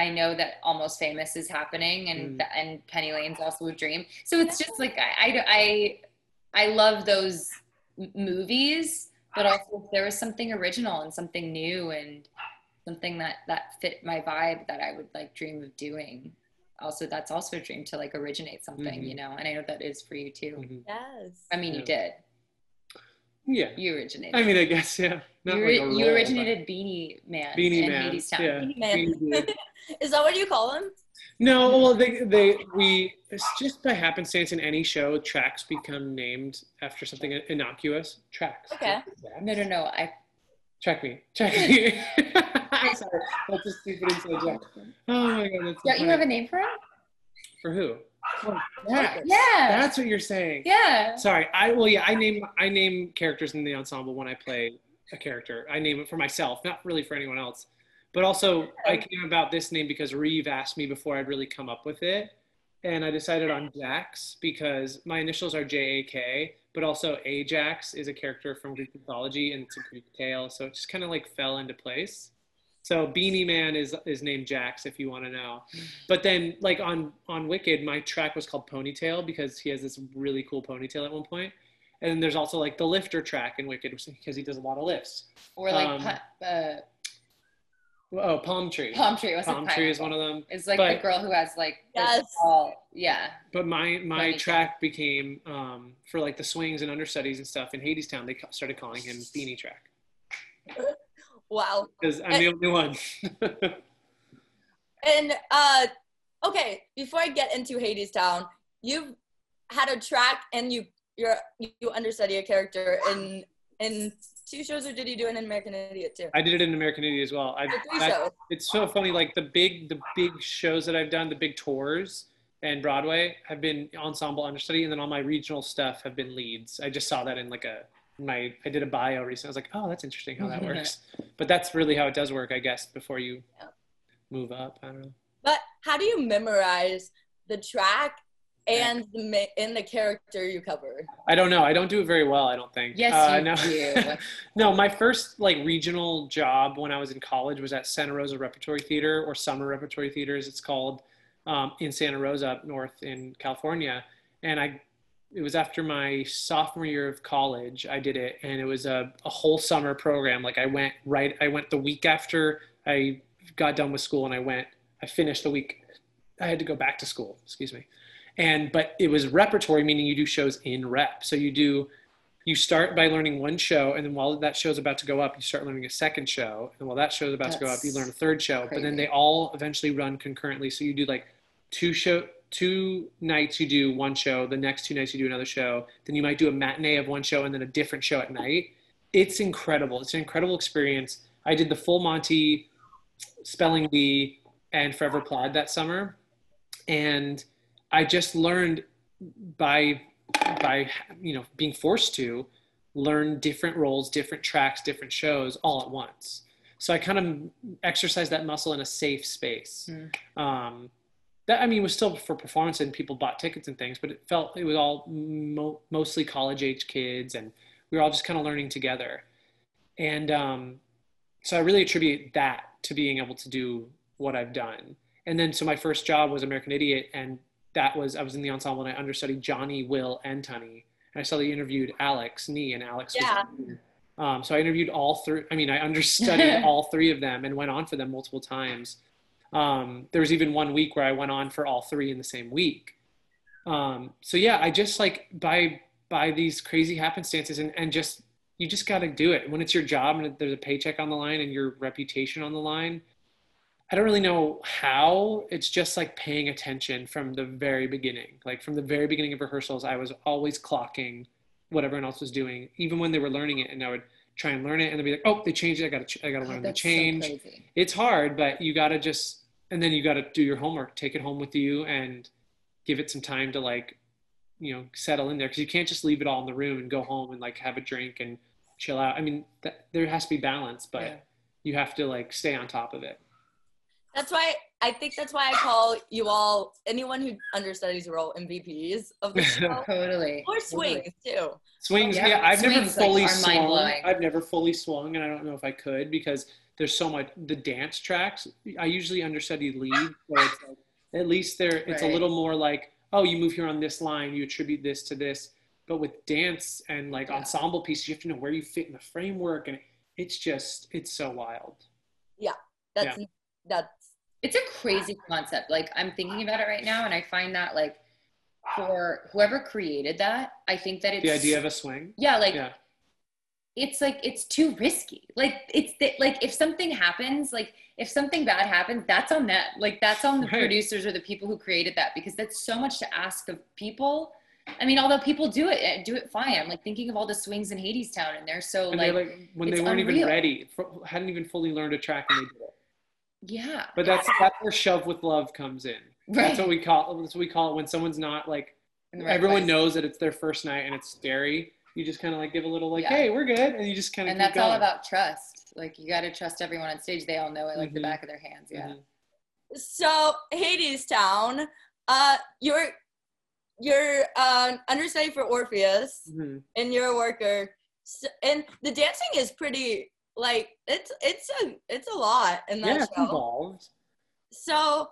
know that Almost Famous is happening and and Penny Lane's also a dream. So it's just like, I love those movies, but also if there was something original and something new and something that fit my vibe that I would like dream of doing. Also, that's also a dream to like originate something, mm-hmm. you know, and I know that is for you too. Mm-hmm. Yes. I mean, you did. Yeah. You originated. I mean, I guess, yeah. You originated Beanie Man. Hadestown. Yeah. Beanie Man. Is that what you call him? No, well, it's just by happenstance in any show, tracks become named after something innocuous. Tracks. Okay. No. Track me. I'm sorry. That's a stupid inside joke. Oh my god. That's you have a name for him? For who? Oh, yeah. That's what you're saying. Yeah. Sorry. I name characters in the ensemble when I play a character. I name it for myself, not really for anyone else. But also, I came about this name because Reeve asked me before I'd really come up with it. And I decided on Jax because my initials are J-A-K, but also Ajax is a character from Greek mythology and it's a Greek tale. So it just kind of like fell into place. So Beanie Man is named Jax if you want to know. But then like on Wicked, my track was called Ponytail because he has this really cool ponytail at one point. And then there's also like the lifter track in Wicked because he does a lot of lifts. Or like... Oh, Palm Tree. Palm Tree is one of them. It's like the girl who has like... Yes. Yeah. But my track became, for like the swings and understudies and stuff in Hadestown, they started calling him Beanie Track. Wow. Because I'm the only one. And, okay, before I get into Hadestown, you've had a track and you understudy a character in two shows, or did you do an American Idiot too? I did it in American Idiot as well. It's so funny, like the big shows that I've done, the big tours and Broadway have been ensemble understudy, and then all my regional stuff have been leads. I just saw that in like I did a bio recently. I was like, oh, that's interesting how that works. But that's really how it does work, I guess, before you move up, I don't know. But how do you memorize the track and the character you cover? I don't know. I don't do it very well, I don't think. Yes, you do. No, my first like regional job when I was in college was at Santa Rosa Repertory Theater, or Summer Repertory Theater as it's called, in Santa Rosa up north in California. And it was after my sophomore year of college, I did it. And it was a whole summer program. Like I went the week after I got done with school, and I finished the week. I had to go back to school, excuse me. But it was repertory, meaning you do shows in rep. So you start by learning one show, and then while that show's about to go up, you start learning a second show. And while that show's about to go up, you learn a third show. Crazy. But then they all eventually run concurrently. So you do like two nights you do one show, the next two nights you do another show, then you might do a matinee of one show and then a different show at night. It's incredible. It's an incredible experience. I did the Full Monty, Spelling Bee, and Forever Plaid that summer. And I just learned by you know, being forced to learn different roles, different tracks, different shows all at once. So I kind of exercised that muscle in a safe space. Mm. That, I mean, was still for performance and people bought tickets and things, but it was all mostly college age kids, and we were all just kind of learning together. And so I really attribute that to being able to do what I've done. And then, so my first job was American Idiot, and I was in the ensemble, and I understudied Johnny, Will, and Tony. And I studied, interviewed Alex Nee, and Alex was there. So I interviewed all three. I mean, I understudied all three of them and went on for them multiple times. There was even one week where I went on for all three in the same week. So yeah, I just like by these crazy happenstances and just you just got to do it. When it's your job and there's a paycheck on the line and your reputation on the line, I don't really know how. It's just like paying attention from the very beginning. Like from the very beginning of rehearsals, I was always clocking what everyone else was doing, even when they were learning it. And I would try and learn it and they'd be like, oh, they changed it. I got to learn the change. So it's hard, but you got to just, and then you got to do your homework, take it home with you and give it some time to like, you know, settle in there. Cause you can't just leave it all in the room and go home and like have a drink and chill out. I mean, there has to be balance, but you have to like stay on top of it. That's why I think that's why I call you all, anyone who understudies your role, MVPs of the show. Totally. Or swings too. Swings, yeah. I've never fully swung, and I don't know if I could because there's so much. The dance tracks, I usually understudy lead, so it's like, at least it's a little more like, oh, you move here on this line, you attribute this to this. But with dance and like ensemble pieces, you have to know where you fit in the framework, and it's so wild. Yeah, it's a crazy concept. Like I'm thinking about it right now, and I find that like for whoever created that, I think that it's the idea of a swing. Yeah, like it's like it's too risky. Like like if something happens, like if something bad happens, that's on them. Like that's on the producers or the people who created that, because that's so much to ask of people. I mean, although people do it fine. I'm like thinking of all the swings in Hadestown, and they're so when they weren't even ready, hadn't even fully learned a track, and they did it. Yeah, but that's where Shove with Love comes in. Right. That's what we call it when someone's not like everyone knows that it's their first night and it's scary. You just kind of like give a little like, hey, we're good, and you just kind of and that's going. All about trust. Like you got to trust everyone on stage. They all know it like the back of their hands. Yeah. Mm-hmm. So Hadestown, you're understudy for Orpheus, and you're a worker, so, and the dancing is pretty. Like it's a lot in that show. It's involved. So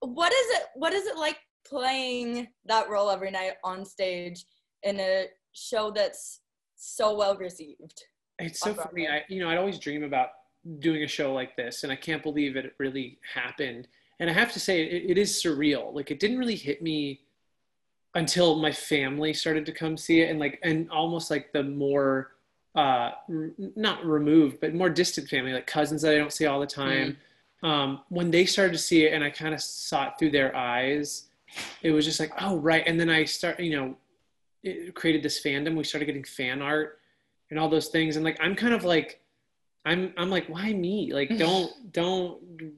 what is it like playing that role every night on stage in a show that's so well received? It's so funny. I'd always dream about doing a show like this, and I can't believe it really happened. And I have to say it is surreal. Like it didn't really hit me until my family started to come see it, and almost like the more not removed, but more distant family, like cousins that I don't see all the time. When they started to see it and I kind of saw it through their eyes, it was just like, oh, right. And then I it created this fandom. We started getting fan art and all those things. And like, I'm kind of like, I'm like, why me? Like, don't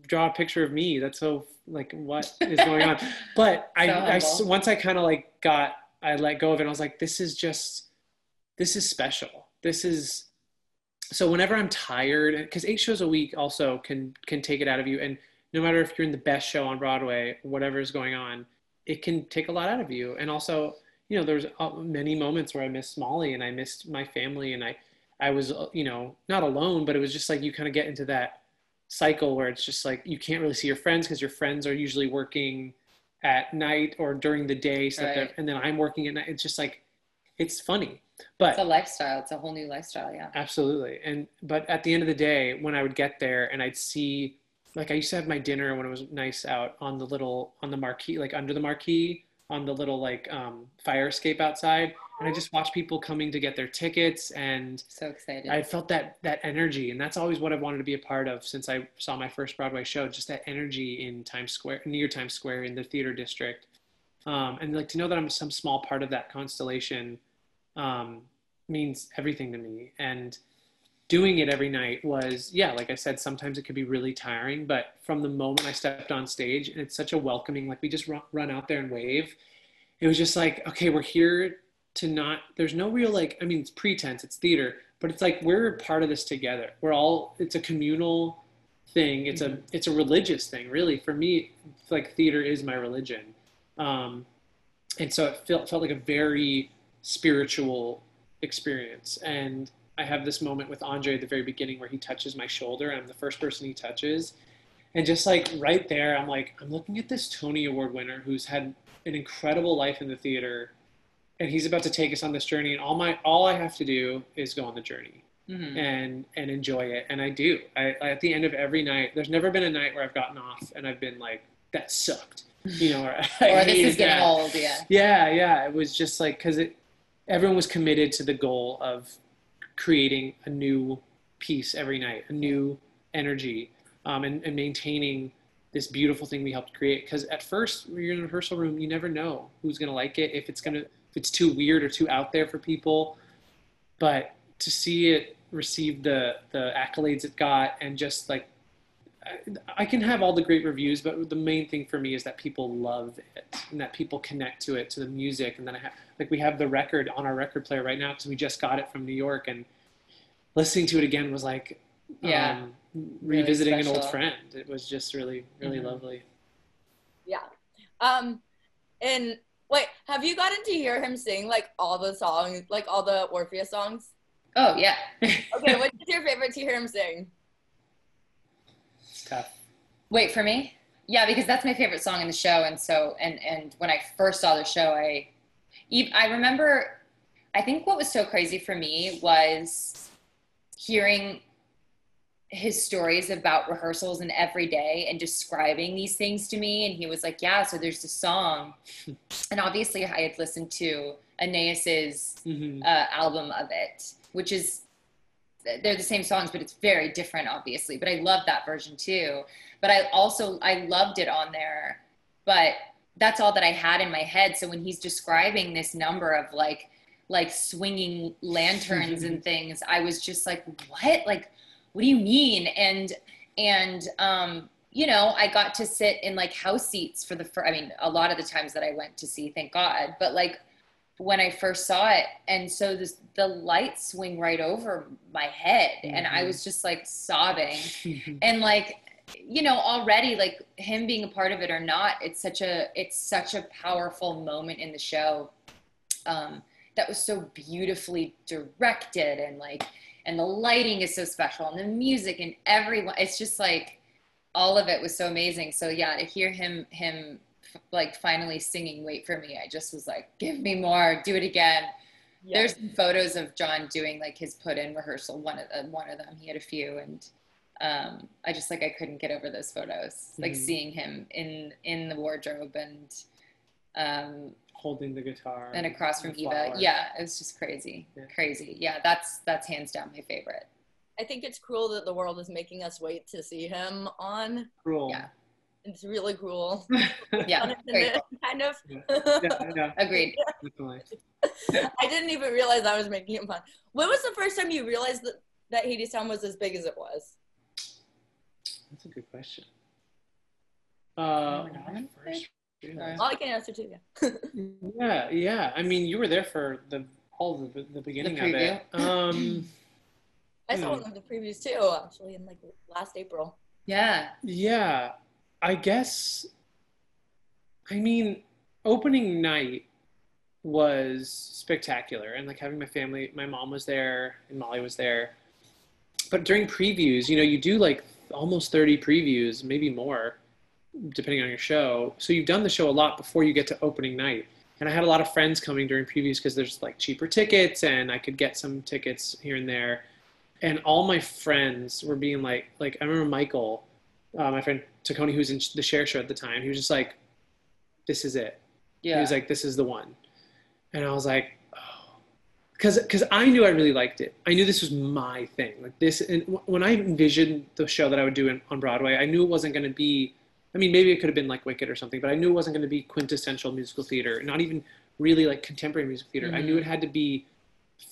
draw a picture of me. That's so like, what is going on? But once I kind of like I let go of it. I was like, this is special. This is, so whenever I'm tired, because 8 shows a week also can take it out of you. And no matter if you're in the best show on Broadway, whatever is going on, it can take a lot out of you. And also, there's many moments where I missed Molly and I missed my family. And I was, not alone, but it was just like, you kind of get into that cycle where it's just like, you can't really see your friends because your friends are usually working at night or during the day. So and then I'm working at night. It's just like, it's funny. But it's a lifestyle. It's a whole new lifestyle. Yeah, absolutely. But at the end of the day, when I would get there and I'd see, like I used to have my dinner when it was nice out on the marquee, like under the marquee on the little like fire escape outside. And I just watched people coming to get their tickets, and so excited. I felt that energy. And that's always what I've wanted to be a part of since I saw my first Broadway show, just that energy in Times Square, near Times Square in the theater district. And like to know that I'm some small part of that constellation means everything to me. And doing it every night was, like I said, sometimes it could be really tiring, but from the moment I stepped on stage, and it's such a welcoming, like we just run out there and wave. It was just like, okay, we're here to not, there's no real like, I mean, it's pretense, it's theater, but it's like, we're part of this together. It's a communal thing. It's a religious thing, really. For me, it's like theater is my religion. And so it felt like a very spiritual experience. And I have this moment with Andre at the very beginning where he touches my shoulder, and I'm the first person he touches. And just like right there, I'm like, I'm looking at this Tony Award winner who's had an incredible life in the theater, and he's about to take us on this journey. And all I have to do is go on the journey and enjoy it. And I do. I at the end of every night, there's never been a night where I've gotten off and I've been like, that sucked. Or this is getting old. Yeah. It was just like, cause everyone was committed to the goal of creating a new piece every night, a new energy, and maintaining this beautiful thing we helped create. Because at first, when you're in a rehearsal room, you never know who's going to like it, if it's too weird or too out there for people. But to see it receive the accolades it got, and just like, I can have all the great reviews, but the main thing for me is that people love it and that people connect to it, to the music. And then we have the record on our record player right now because we just got it from New York, and listening to it again was like, really revisiting special. An old friend. It was just really, really lovely. Yeah. And wait, have you gotten to hear him sing like all the songs, like all the Orpheus songs? Oh yeah. Okay, what is your favorite to hear him sing? Tough. Wait, for me? Yeah, because that's my favorite song in the show. And so, and when I first saw the show, I remember, I think what was so crazy for me was hearing his stories about rehearsals and every day and describing these things to me. And he was like, yeah, so there's this song. And obviously I had listened to Aeneas's album of it, which is, they're the same songs, but it's very different, obviously. But I love that version too. But I loved it on there. But that's all that I had in my head. So when he's describing this number of like swinging lanterns and things, I was just like, what? Like, what do you mean? And you know, I got to sit in like house seats for I mean, a lot of the times that I went to see, thank God. But like, when I first saw it, and so the lights swing right over my head, and I was just like sobbing, and like, you know, already like him being a part of it or not, it's such a powerful moment in the show, that was so beautifully directed, and like, and the lighting is so special, and the music, and everyone, it's just like all of it was so amazing. So yeah, to hear him like finally singing Wait For Me, I just was like, give me more, do it again. Yes. There's some photos of John doing like his put in rehearsal, one of them, he had a few, and I just like, I couldn't get over those photos, like seeing him in the wardrobe and holding the guitar and across from Eva. Yeah, it was just crazy. Yeah. Crazy. Yeah, that's hands down my favorite. I think it's cruel that the world is making us wait to see him on. Cruel. Yeah. It's really cool. Yeah, kind of. Yeah. Agreed. I didn't even realize I was making him fun. When was the first time you realized that Hadestown was as big as it was? That's a good question. I can answer too. Yeah. yeah. I mean, you were there for all the beginning of it. I saw one of the previews too, actually, in like last April. Yeah. Yeah. I guess, I mean, opening night was spectacular, and like having my family, my mom was there and Molly was there, but during previews, you know, you do like almost 30 previews, maybe more, depending on your show. So you've done the show a lot before you get to opening night. And I had a lot of friends coming during previews because there's like cheaper tickets, and I could get some tickets here and there. And all my friends were being like I remember Michael, my friend Taconi, who was in the Cher show at the time, he was just like, this is it. Yeah. He was like, this is the one. And I was like, oh. Because I knew I really liked it. I knew this was my thing. Like this, and when I envisioned the show that I would do on Broadway, I knew it wasn't going to be, I mean, maybe it could have been like Wicked or something, but I knew it wasn't going to be quintessential musical theater, not even really like contemporary musical theater. I knew it had to be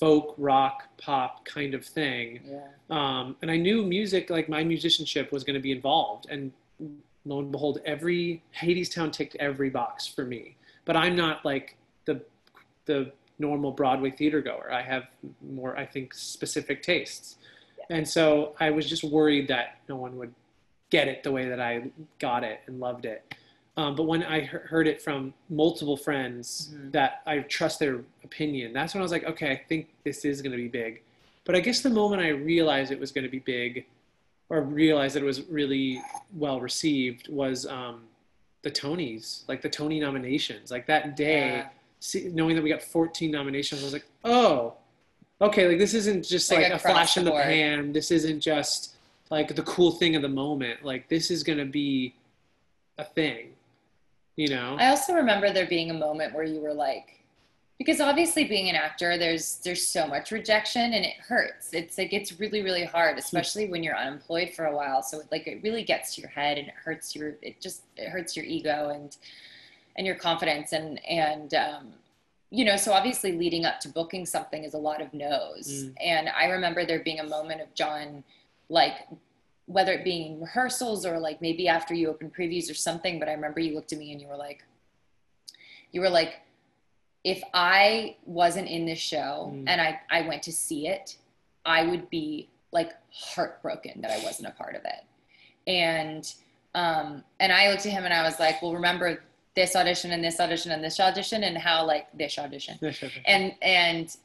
folk, rock, pop kind of thing. Yeah. And I knew music, like my musicianship was going to be involved, and lo and behold, Hadestown ticked every box for me. But I'm not like the normal Broadway theater goer. I have more, I think, specific tastes. Yeah. And so I was just worried that no one would get it the way that I got it and loved it. But when I heard it from multiple friends that I trust their opinion, that's when I was like, okay, I think this is going to be big. But I guess the moment I realized it was going to be big, or realized that it was really well received, was the Tonys, like the Tony nominations. Like that day, knowing that we got 14 nominations, I was like, oh, okay, like this isn't just like a flash in the pan. This isn't just like the cool thing of the moment. Like this is going to be a thing. You know, I also remember there being a moment where you were like, Because obviously being an actor, there's so much rejection and it hurts. It's like, it's really, really hard, especially when you're unemployed for a while. So like, it really gets to your head and it hurts your, it hurts your ego and your confidence. And you know, so obviously leading up to booking something is a lot of no's. Mm. And I remember there being a moment of John, like, whether it being rehearsals or like maybe after you open previews or something, but I remember you looked at me and you were like, if I wasn't in this show and I went to see it, I would be like heartbroken that I wasn't a part of it. And I looked at him and I was like, well, remember this audition and this audition and this audition and how like this audition and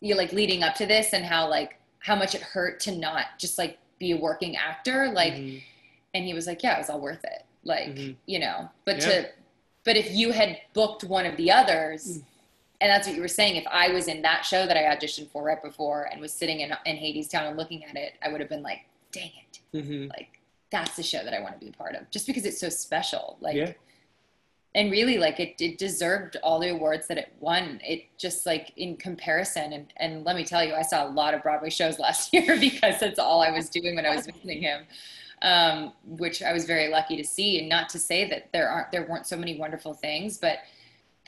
you like leading up to this and how like how much it hurt to not just like be a working actor. Like, and he was like, yeah, it was all worth it. Like, you know, but if you had booked one of the others, and that's what you were saying, if I was in that show that I auditioned for right before and was sitting in Hadestown and looking at it, I would have been like, dang it. Like, that's the show that I want to be a part of just because it's so special. Like, and really like it deserved all the awards that it won. It just like in comparison. And let me tell you, I saw a lot of Broadway shows last year because that's all I was doing when I was visiting him. Which I was very lucky to see, and not to say that there weren't so many wonderful things, but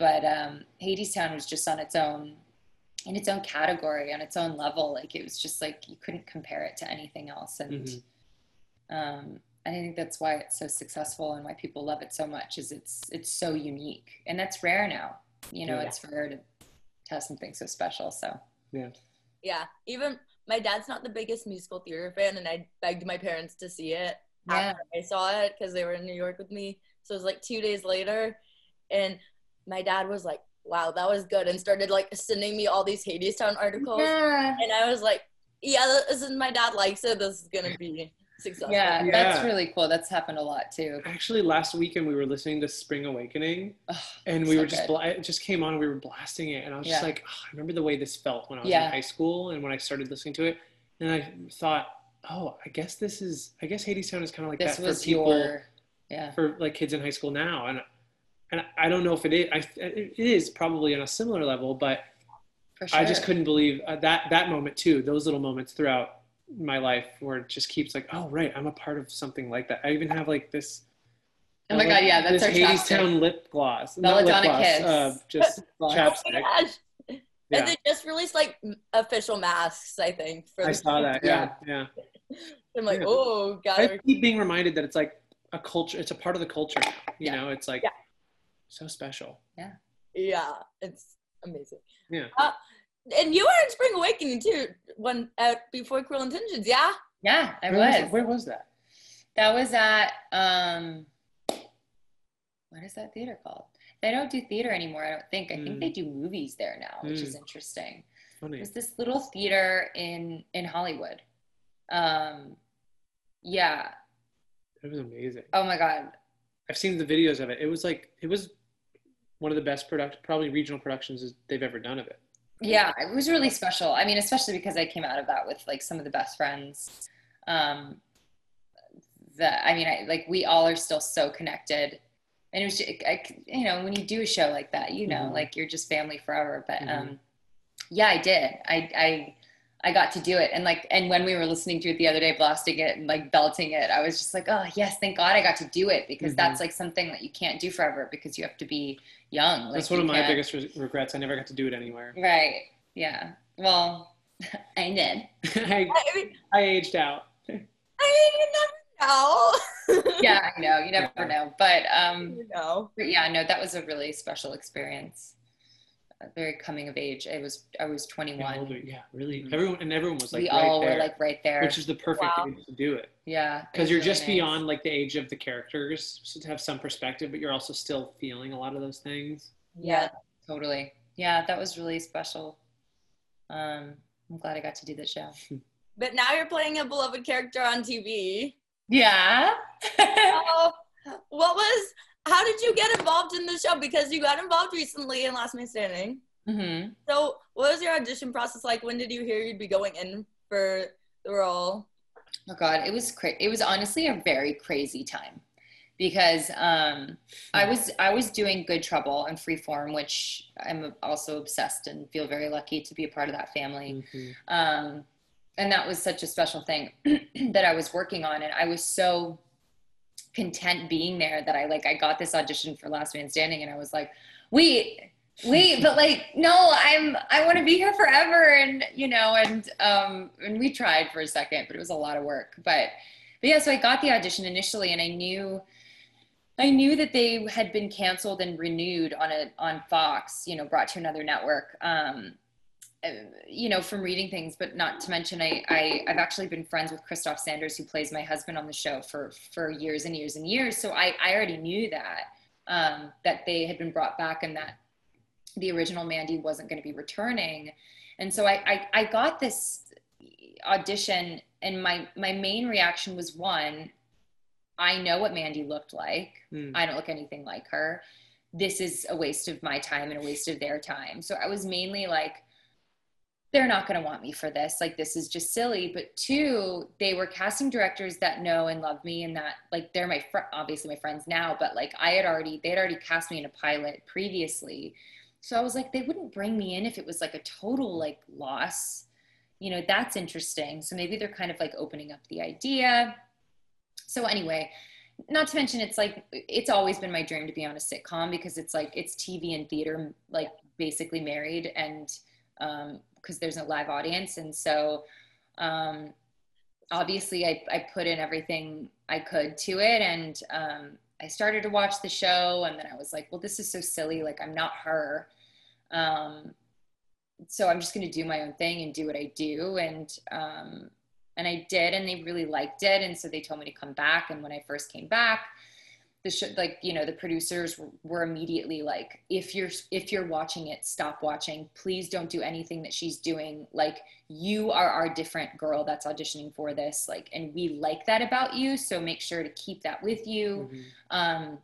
Hadestown was just on its own, in its own category, on its own level. Like it was just like, you couldn't compare it to anything else. And, I think that's why it's so successful and why people love it so much is it's so unique, and that's rare now, you know, it's rare to have something so special. So, yeah. Even my dad's not the biggest musical theater fan, and I begged my parents to see it after I saw it because they were in New York with me. So it was like 2 days later, and my dad was like, wow, that was good, and started like sending me all these Hadestown articles. Yeah. And I was like, yeah, this is, my dad likes it. This is going to be successful. Yeah, that's really cool. That's happened a lot too. Actually, last weekend we were listening to Spring Awakening, and we were it just came on and we were blasting it, and I was just like, oh, I remember the way this felt when I was in high school and when I started listening to it, and I thought, oh, I guess Hadestown is kind of like this, that was for people, for like kids in high school now, and I don't know if it is, it is probably on a similar level, but for sure. I just couldn't believe that moment too. Those little moments throughout my life where it just keeps like, oh right, I'm a part of something like that. I even have like this, oh my god, yeah, that's our Hadestown lip gloss, belladonna kiss, just chapstick. Oh yeah. And they just released like official masks, I think, for I saw that. Yeah. I'm like, oh god, I keep being reminded that it's like a culture, it's a part of the culture, you know, it's like so special. Yeah It's amazing. And you were in Spring Awakening too, when before Cruel Intentions, yeah? Yeah, Where was that? That was at what is that theater called? They don't do theater anymore, I don't think. I think they do movies there now, which is interesting. Funny. It was this little theater in Hollywood. Yeah. It was amazing. Oh my god. I've seen the videos of it. It was one of the best probably regional productions they've ever done of it. Yeah, it was really special. I mean, especially because I came out of that with like some of the best friends. We all are still so connected, and it was just, you know, when you do a show like that, you know, like you're just family forever. But yeah, I did. I got to do it, and when we were listening to it the other day, blasting it and like belting it, I was just like, oh yes, thank God I got to do it, because that's like something that you can't do forever because you have to be young. Like, that's one of my biggest regrets. I never got to do it anywhere. Right. Yeah. Well, I did. I aged out. I never know. Yeah, I know. You never know. But that was a really special experience. Very coming of age. I was 21. Older, yeah, really. Everyone was like, we all were like right there, which is the perfect age to do it. Yeah, because you're really just beyond like the age of the characters, so to have some perspective, but you're also still feeling a lot of those things. Yeah, totally. Yeah, that was really special. I'm glad I got to do the show. But now you're playing a beloved character on TV. Yeah. How did you get involved in the show? Because you got involved recently in Last Man Standing. So what was your audition process like? When did you hear you'd be going in for the role? Oh God, it was honestly a very crazy time because I was doing Good Trouble on Freeform, which I'm also obsessed and feel very lucky to be a part of that family. Mm-hmm. And that was such a special thing that I was working on. And I was so content being there that I got this audition for Last Man Standing and I was like, wait, but like, no, I want to be here forever. And, you know, and we tried for a second, but it was a lot of work, but yeah, so I got the audition initially and I knew that they had been canceled and renewed on Fox, you know, brought to another network, you know, from reading things, but not to mention, I've actually been friends with Christoph Sanders, who plays my husband on the show for years and years and years. So I already knew that, that they had been brought back and that the original Mandy wasn't going to be returning. And so I got this audition and my main reaction was, one, I know what Mandy looked like. Mm. I don't look anything like her. This is a waste of my time and a waste of their time. So I was mainly like, they're not going to want me for this. Like, this is just silly. But two, they were casting directors that know and love me and that, like, they're obviously my friends now, but like they'd already cast me in a pilot previously. So I was like, they wouldn't bring me in if it was like a total like loss, you know, that's interesting. So maybe they're kind of like opening up the idea. So anyway, not to mention, it's like, it's always been my dream to be on a sitcom because it's like, it's TV and theater, like basically married, and, because there's a live audience. And so obviously I put in everything I could to it. And I started to watch the show and then I was like, well, this is so silly. Like, I'm not her. So I'm just going to do my own thing and do what I do. And I did, and they really liked it. And so they told me to come back. And when I first came back, the show, like, you know, the producers were immediately like, if you're watching it, stop watching. Please don't do anything that she's doing. Like, you are our different girl that's auditioning for this. Like, and we like that about you. So make sure to keep that with you. Mm-hmm.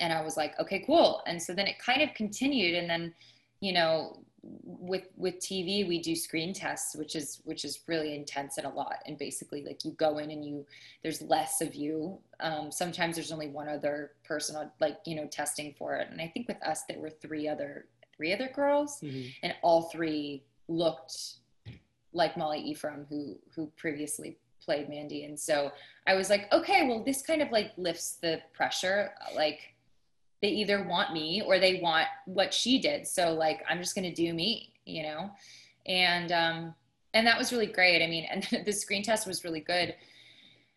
And I was like, okay, cool. And so then it kind of continued. And then, you know, with TV, we do screen tests, which is really intense and a lot. And basically, like, you go in and there's less of you. Sometimes there's only one other person, like, you know, testing for it. And I think with us, there were three other girls, mm-hmm. and all three looked like Molly Ephraim, who previously played Mandy. And so I was like, okay, well, this kind of like lifts the pressure, like, they either want me or they want what she did. So like, I'm just going to do me, you know? And that was really great. I mean, and the screen test was really good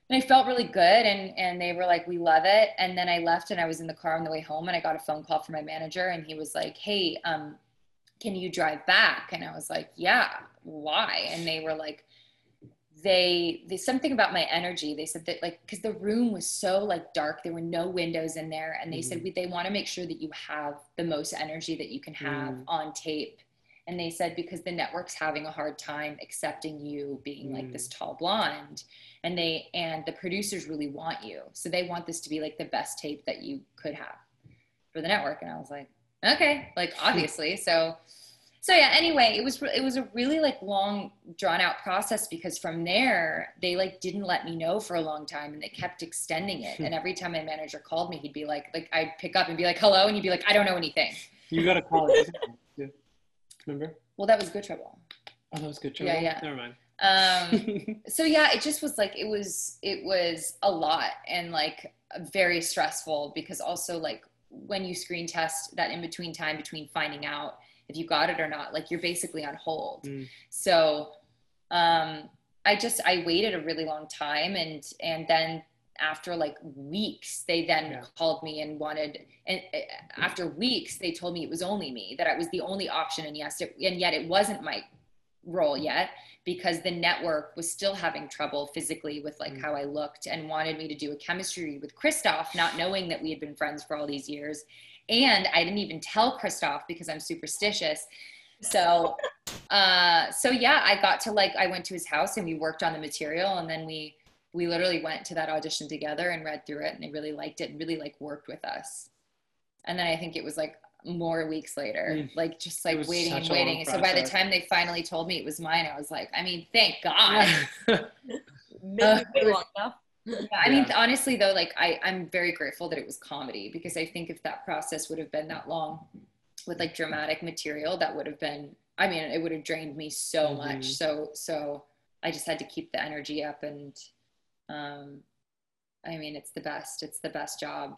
and I felt really good. And they were like, we love it. And then I left and I was in the car on the way home and I got a phone call from my manager and he was like, hey, can you drive back? And I was like, yeah, why? And they were like, there's something about my energy. They said that, like, because the room was so like dark, there were no windows in there. And they mm-hmm. said, they want to make sure that you have the most energy that you can have mm-hmm. on tape. And they said, because the network's having a hard time accepting you being mm-hmm. like this tall blonde, and the producers really want you. So they want this to be like the best tape that you could have for the network. And I was like, okay, like, obviously. So yeah, anyway, it was a really like long drawn out process because from there they like didn't let me know for a long time and they kept extending it. And every time my manager called me, he'd be like I'd pick up and be like, hello. And he'd be like, I don't know anything. You got a call. Yeah. Remember? Well, that was Good Trouble. Oh, that was Good Trouble. Yeah. Never mind. So yeah, it just was like, it was a lot and like very stressful because also like when you screen test, that in between time between finding out if you got it or not, like, you're basically on hold. Mm. So I waited a really long time. And then after like weeks, they then called me and after weeks, they told me it was only me, that I was the only option. And yes, and yet it wasn't my role yet because the network was still having trouble physically with like how I looked and wanted me to do a chemistry read with Christoph, not knowing that we had been friends for all these years. And I didn't even tell Christoph because I'm superstitious. So yeah, I went to his house and we worked on the material and then we literally went to that audition together and read through it and they really liked it and really like worked with us. And then I think it was like more weeks later, like just like waiting and waiting. So by the time they finally told me it was mine, I was like, I mean, thank God. Maybe long enough. Yeah, I mean, honestly though, like I'm very grateful that it was comedy, because I think if that process would have been that long with like dramatic material, that would have been, I mean, it would have drained me so much. So I just had to keep the energy up, and I mean, it's the best job.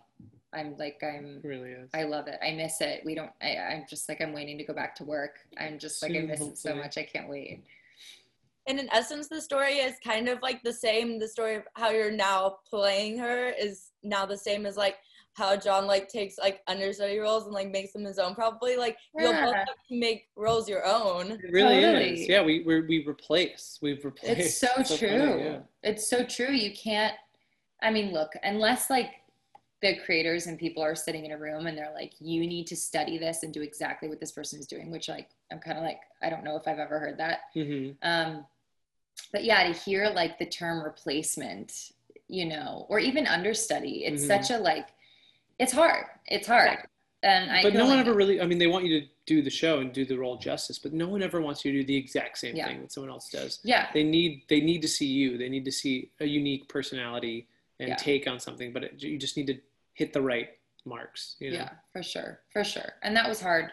It really is. I love it. I miss it. I'm just like, I'm waiting to go back to work. I'm just like, I miss it so much. I can't wait. And in essence, the story is kind of like the same. The story of how you're now playing her is now the same as like how John like takes like understudy roles and like makes them his own. Probably like you'll both have to make roles your own. It really is. Yeah, we replace. We've replaced. It's so true. Funny, yeah. It's so true. You can't. I mean, look, unless like the creators and people are sitting in a room and they're like, you need to study this and do exactly what this person is doing, which like I'm kind of like, I don't know if I've ever heard that. But yeah, to hear like the term replacement, you know, or even understudy, it's such a like, it's hard. Yeah. But no one ever really, I mean, they want you to do the show and do the role justice, but no one ever wants you to do the exact same thing that someone else does. Yeah. They need to see you. They need to see a unique personality and take on something, but you just need to hit the right marks, you know? Yeah, for sure. And that was hard.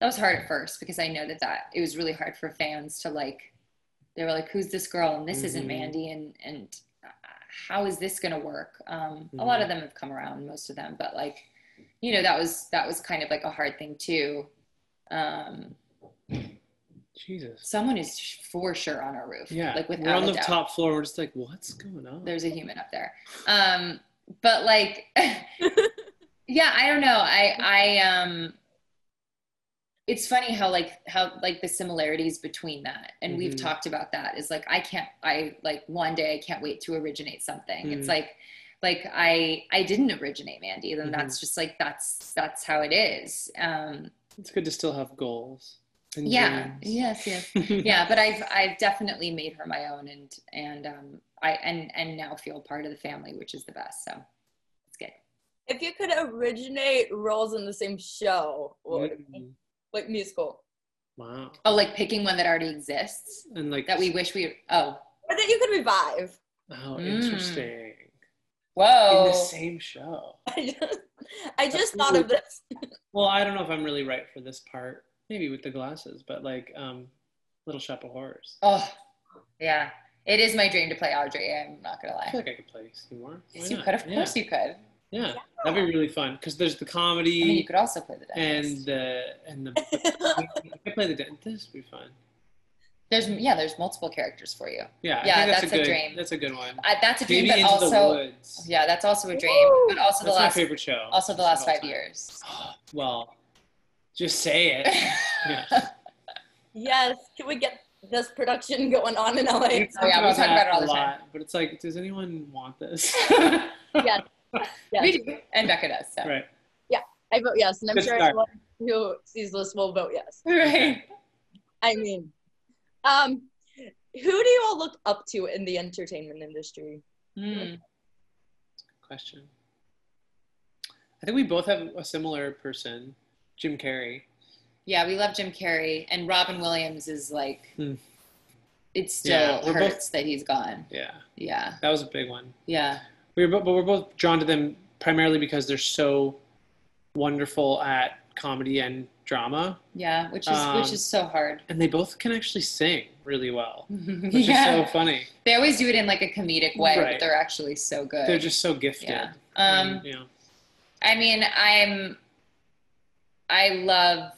That was hard at first, because I know that it was really hard for fans to like, they were like, who's this girl? And this isn't Mandy. And how is this going to work? A lot of them have come around, most of them, but like, you know, that was kind of like a hard thing too. Jesus. Someone is for sure on our roof. Yeah. Like without a doubt. We're on the top floor. We're just like, what's going on? There's a human up there. But like, yeah, I don't know. I it's funny how the similarities between that. And we've talked about that is like, one day I can't wait to originate something. It's like I didn't originate Mandy. Then that's just like, that's how it is. It's good to still have goals. Yeah. Yes. Yeah. But I've definitely made her my own and now feel part of the family, which is the best. So it's good. If you could originate roles in the same show, what would it be? Like musical. Wow. Oh, like picking one that already exists? And like that we wish we or that you could revive. Oh, interesting. Whoa. In the same show. I just thought of this. Well, I don't know if I'm really right for this part. Maybe with the glasses, but like Little Shop of Horrors. Oh, yeah. It is my dream to play Audrey, I'm not gonna lie. I feel like I could play Seymour. Yes, you could, of course you could. Yeah, that'd be really fun, because there's the comedy. I mean, you could also play the dentist. And the I could play the dentist, would be fun. There's multiple characters for you. Yeah, yeah, that's a dream. That's a good one. That's a dream, but also, yeah, that's also a dream. Woo! But also that's my favorite show. Also the last 5 years. Well, just say it. Yeah. Yes, can we get this production going on in LA? We talk about it all the time. But it's like, does anyone want this? Yes. Yes. We do, and Becca does. So. Right. Yeah, I vote yes, and I'm good sure start. Everyone who sees this will vote yes. Right. I mean, who do you all look up to in the entertainment industry? That's a good question. I think we both have a similar person, Jim Carrey. Yeah, we love Jim Carrey, and Robin Williams is like. It still hurts that he's gone. Yeah. Yeah. That was a big one. Yeah. We're both drawn to them primarily because they're so wonderful at comedy and drama. Yeah, which is so hard. And they both can actually sing really well, which is so funny. They always do it in like a comedic way, but they're actually so good. They're just so gifted. Yeah. I mean, I love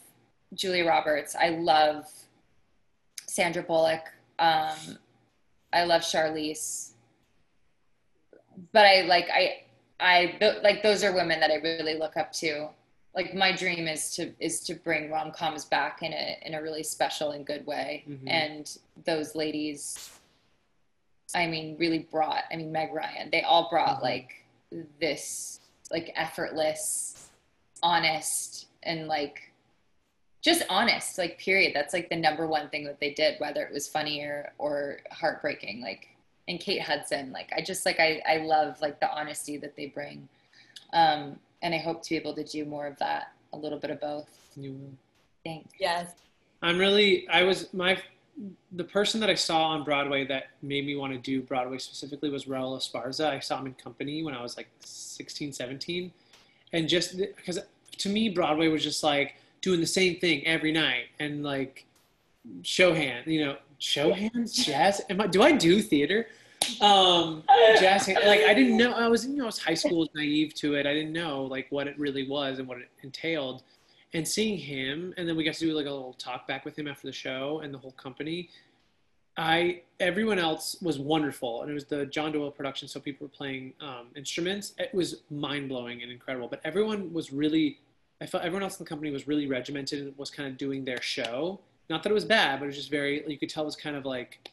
Julia Roberts. I love Sandra Bullock. I love Charlize. But I those are women that I really look up to. Like my dream is to bring rom-coms back in a really special and good way. And those ladies, I mean, really brought. I mean, Meg Ryan. They all brought like this like effortless, honest, and like just honest. Like period. That's like the number one thing that they did, whether it was funny or heartbreaking. Like. And Kate Hudson, like, I just, like, I love, like, the honesty that they bring. And I hope to be able to do more of that, a little bit of both. You will. Thanks. Yes. I was, my the person that I saw on Broadway that made me want to do Broadway specifically was Raul Esparza. I saw him in Company when I was like 16, 17. And just because to me, Broadway was just like doing the same thing every night. And like show hands, jazz. Do I do theater? Jazz hands. Like, I didn't know. I was high school, naive to it. I didn't know like what it really was and what it entailed. And seeing him, and then we got to do like a little talk back with him after the show and the whole company. Everyone else was wonderful. And it was the John Doyle production, so people were playing instruments. It was mind-blowing and incredible. But everyone was really, I felt everyone else in the company was really regimented and was kind of doing their show. Not that it was bad, but it was just very, you could tell it was kind of like,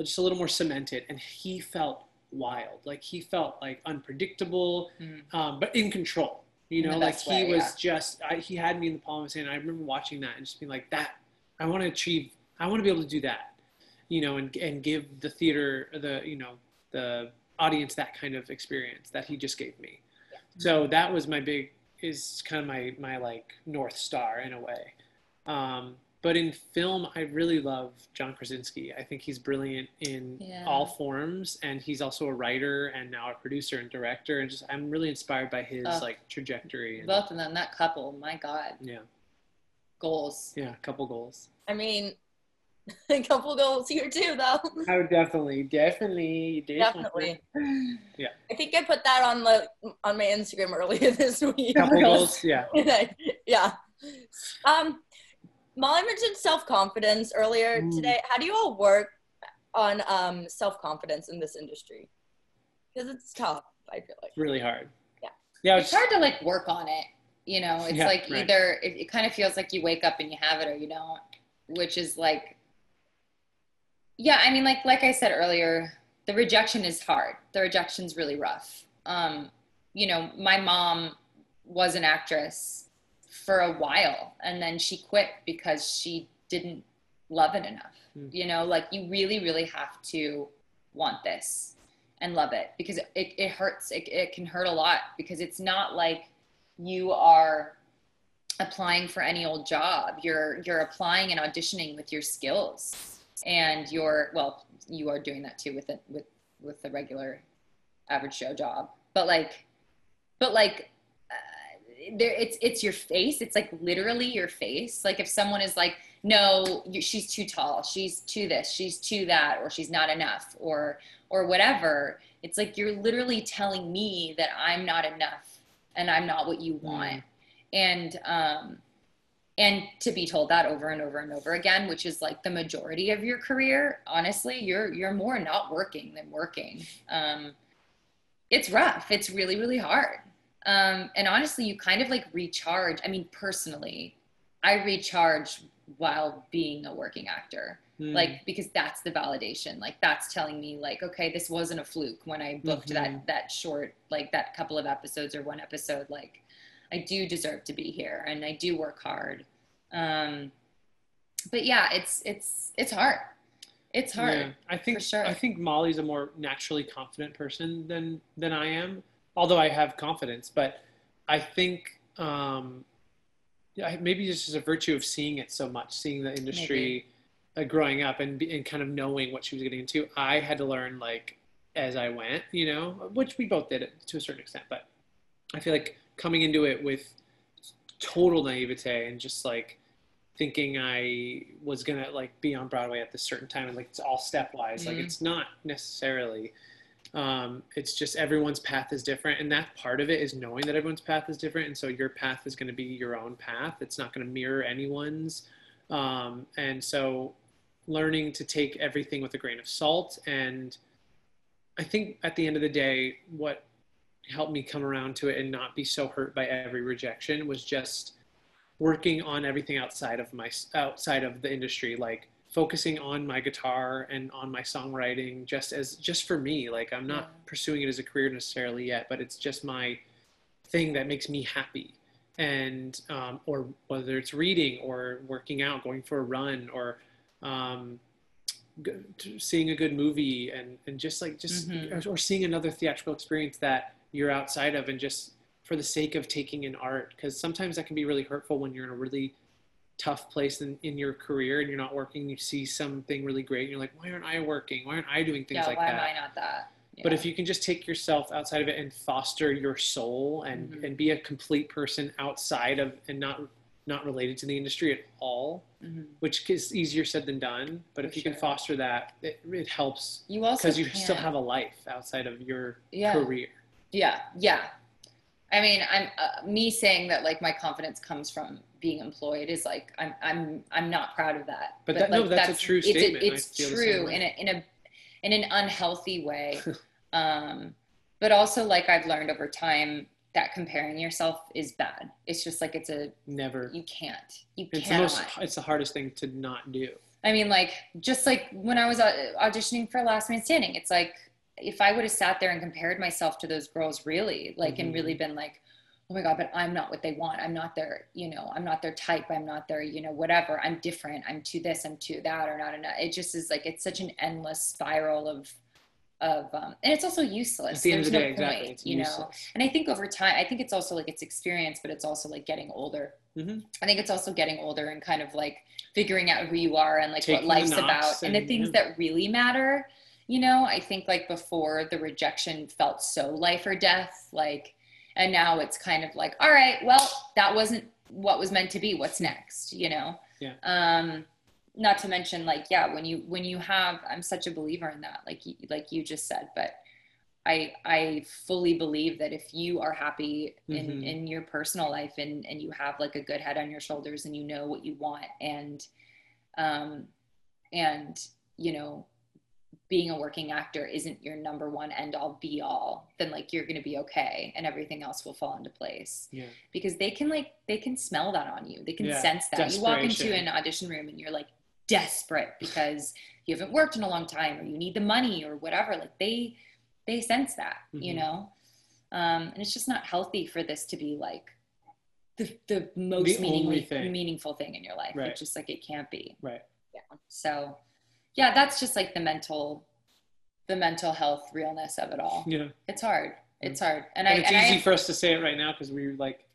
just a little more cemented. And he felt wild. Like, he felt like unpredictable, but in control. You know, like he was just, he had me in the palm of his hand. I remember watching that and just being like, that, I want to achieve, I want to be able to do that, you know, and give the theater, the audience that kind of experience that he just gave me. Yeah. So that was kind of my like North Star in a way. But in film, I really love John Krasinski. I think he's brilliant in all forms, and he's also a writer and now a producer and director. And just, I'm really inspired by his trajectory. And both of them, that couple, my God. Yeah. Goals. Yeah, couple goals. I mean, a couple goals here too, though. Oh, definitely. Yeah. I think I put that on my Instagram earlier this week. Couple goals. Yeah. Yeah. Molly mentioned self-confidence earlier today. How do you all work on self-confidence in this industry? Because it's tough, I feel like. It's really hard. Yeah. It's hard to, like, work on it, you know? It's, like, either it kind of feels like you wake up and you have it or you don't, which is, like, I mean, like I said earlier, the rejection is hard. The rejection's really rough. You know, my mom was an actress for a while, and then she quit because she didn't love it enough. You know, like, you really have to want this and love it, because it hurts. It can hurt a lot, because it's not like you are applying for any old job. You're applying and auditioning with your skills, and you are doing that too with the regular average show job, but like there, it's your face. It's like literally your face. Like, if someone is like, no, she's too tall, she's too this, she's too that, or she's not enough, or whatever. It's like, you're literally telling me that I'm not enough and I'm not what you want. And to be told that over and over and over again, which is like the majority of your career, honestly, you're more not working than working. It's rough. It's really hard. And honestly, you kind of like recharge. I mean, personally, I recharge while being a working actor, like, because that's the validation. Like, that's telling me like, okay, this wasn't a fluke when I booked that short, like that couple of episodes or one episode. Like, I do deserve to be here and I do work hard. But yeah, it's hard. It's hard. Yeah. I think, for sure. I think Molly's a more naturally confident person than I am. Although I have confidence, but I think maybe this is a virtue of seeing it so much, seeing the industry growing up and kind of knowing what she was getting into. I had to learn, like, as I went, you know, which we both did to a certain extent, but I feel like coming into it with total naivete and just like thinking I was gonna like be on Broadway at this certain time, and like it's all stepwise, like it's not necessarily. It's just everyone's path is different, and that part of it is knowing that everyone's path is different, and so your path is going to be your own path. It's not going to mirror anyone's, and so learning to take everything with a grain of salt. And I think at the end of the day, what helped me come around to it and not be so hurt by every rejection was just working on everything outside of the industry, like focusing on my guitar and on my songwriting just for me. Like, I'm not pursuing it as a career necessarily yet, but it's just my thing that makes me happy. And, or whether it's reading or working out, going for a run, or seeing a good movie and just like, just, or seeing another theatrical experience that you're outside of, and just for the sake of taking an art. 'Cause sometimes that can be really hurtful when you're in a really tough place in your career and you're not working, you see something really great and you're like, why aren't I working? Why aren't I doing things like that? Why am I not that? Yeah. But if you can just take yourself outside of it and foster your soul and, and be a complete person outside of, and not related to the industry at all, which is easier said than done. But if you can foster that, it helps. You also, because you still have a life outside of your career. Yeah. Yeah. I mean, I'm me saying that like my confidence comes from being employed is like, I'm not proud of that. But that, like, no, that's a true statement. It's true in an unhealthy way. But also, like, I've learned over time that comparing yourself is bad. It's just like, it's the hardest thing to not do. I mean, like, just like when I was auditioning for Last Man Standing, it's like, if I would have sat there and compared myself to those girls really, like, and really been like, oh my God, but I'm not what they want. I'm not their, you know, I'm not their type. I'm not their, you know, whatever. I'm different. I'm too this, I'm too that, or not enough. It just is like, it's such an endless spiral of and it's also useless. At the end of the day, exactly. It's useless, you know? And I think over time, I think it's also like, it's experience, but it's also like getting older. I think it's also getting older and kind of like figuring out who you are and like what life's about and the things that really matter. You know, I think like before the rejection felt so life or death, like, and now it's kind of like, all right, well, that wasn't what was meant to be. What's next? You know? Yeah. Not to mention like, yeah, when you have, I'm such a believer in that, like you just said, but I fully believe that if you are happy in your personal life and you have like a good head on your shoulders and you know what you want and you know, being a working actor isn't your number one end all be all, then like you're going to be okay. And everything else will fall into place because they can smell that on you. They can sense that. You walk into an audition room and you're like desperate because you haven't worked in a long time or you need the money or whatever. Like they sense that, you know? And it's just not healthy for this to be like the most meaningful thing in your life. Right. It's just like, it can't be. Right. Yeah. So yeah, that's just like the mental health realness of it all. Yeah, it's hard. It's hard, and it's easy for us to say it right now because we like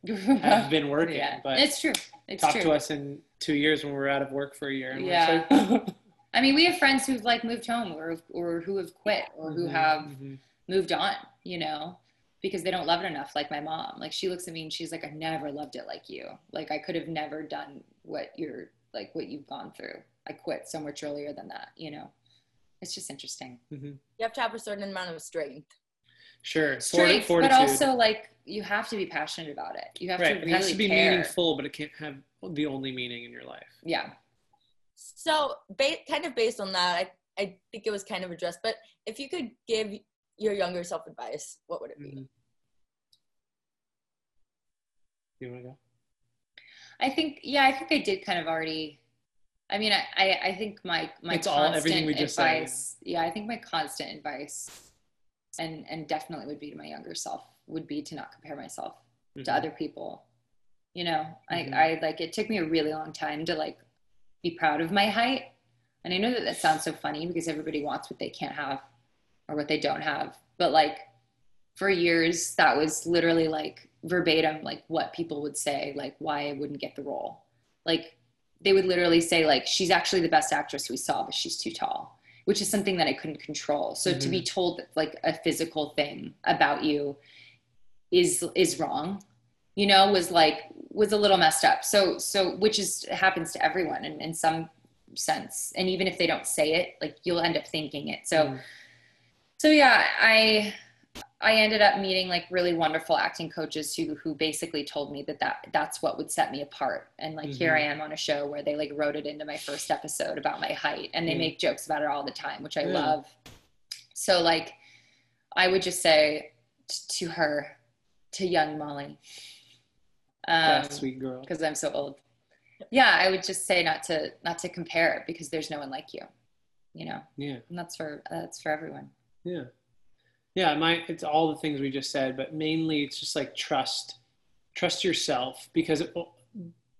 have been working. Yeah. But it's true. It's talk true. To us in 2 years when we're out of work for a year. And we're like, I mean, we have friends who've like moved home or who have quit or who have moved on. You know, because they don't love it enough. Like my mom, like she looks at me and she's like, "I've never loved it like you. Like I could have never done what you've gone through. I quit so much earlier than that, you know." It's just interesting. You have to have a certain amount of strength. Sure. Strength, but also like you have to be passionate about it. You have to really care. It has to be meaningful, but it can't have the only meaning in your life. Yeah. So kind of based on that, I think it was kind of addressed, but if you could give your younger self advice, what would it be? You want to go? I think I did kind of already. I mean, I think my it's constant all everything we just advice, said, yeah. I think my constant advice and definitely would be to my younger self would be to not compare myself to other people. You know, I like, it took me a really long time to like be proud of my height. And I know that sounds so funny because everybody wants what they can't have or what they don't have. But like for years, that was literally like verbatim, like what people would say, like why I wouldn't get the role. Like, they would literally say like, she's actually the best actress we saw, but she's too tall, which is something that I couldn't control. So to be told that, like a physical thing about you is wrong, you know, was a little messed up. So which is happens to everyone in some sense. And even if they don't say it, like you'll end up thinking it. So yeah, I ended up meeting like really wonderful acting coaches who basically told me that's what would set me apart. And like, here I am on a show where they like wrote it into my first episode about my height and they make jokes about it all the time, which I love. So like, I would just say to young Molly, that sweet girl, cause I'm so old. Yeah. I would just say not to compare it because there's no one like you, you know? Yeah. And that's for everyone. Yeah. Yeah, it's all the things we just said, but mainly it's just like trust yourself, because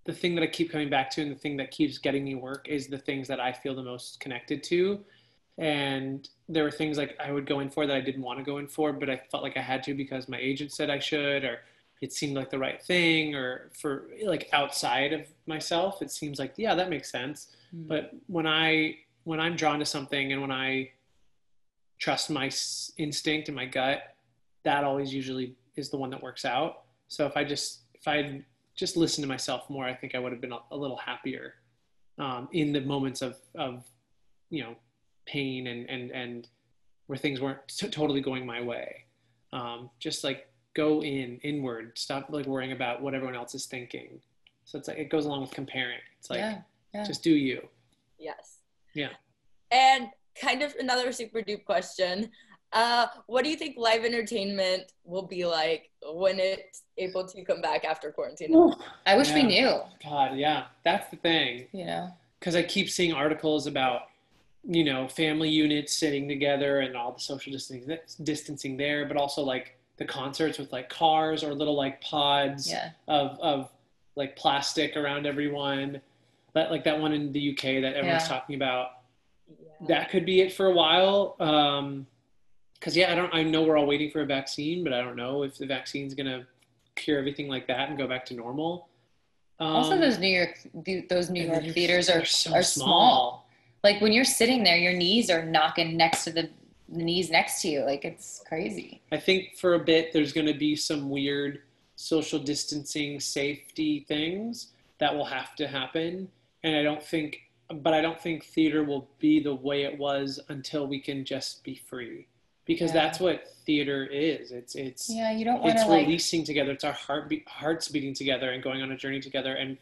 the thing that I keep coming back to and the thing that keeps getting me work is the things that I feel the most connected to. And there were things like I would go in for that I didn't want to go in for, but I felt like I had to because my agent said I should, or it seemed like the right thing, or for like outside of myself, it seems like, yeah, that makes sense. Mm-hmm. But when I'm drawn to something and when I trust my instinct and my gut, that always usually is the one that works out. So if I just listened to myself more, I think I would have been a little happier in the moments of you know, pain and where things weren't totally going my way. Just like go inward, stop like worrying about what everyone else is thinking. So it's like, it goes along with comparing. It's like, yeah. Just do you. Yes. Yeah. And kind of another super duper question. What do you think live entertainment will be like when it's able to come back after quarantine? Ooh, I wish we knew. God, yeah. That's the thing. Yeah. Because I keep seeing articles about, you know, family units sitting together and all the social distancing there, but also like the concerts with like cars or little like pods of like plastic around everyone. That one in the UK that everyone's talking about. Yeah. That could be it for a while. Because I know we're all waiting for a vaccine, but I don't know if the vaccine's gonna cure everything like that and go back to normal. Also, those New York theaters are so small. Like when you're sitting there, your knees are knocking next to the knees next to you. Like it's crazy. I think for a bit there's gonna be some weird social distancing safety things that will have to happen, and I don't think theater will be the way it was until we can just be free. Because that's what theater is. It's you don't want to releasing together. It's our hearts beating together and going on a journey together. And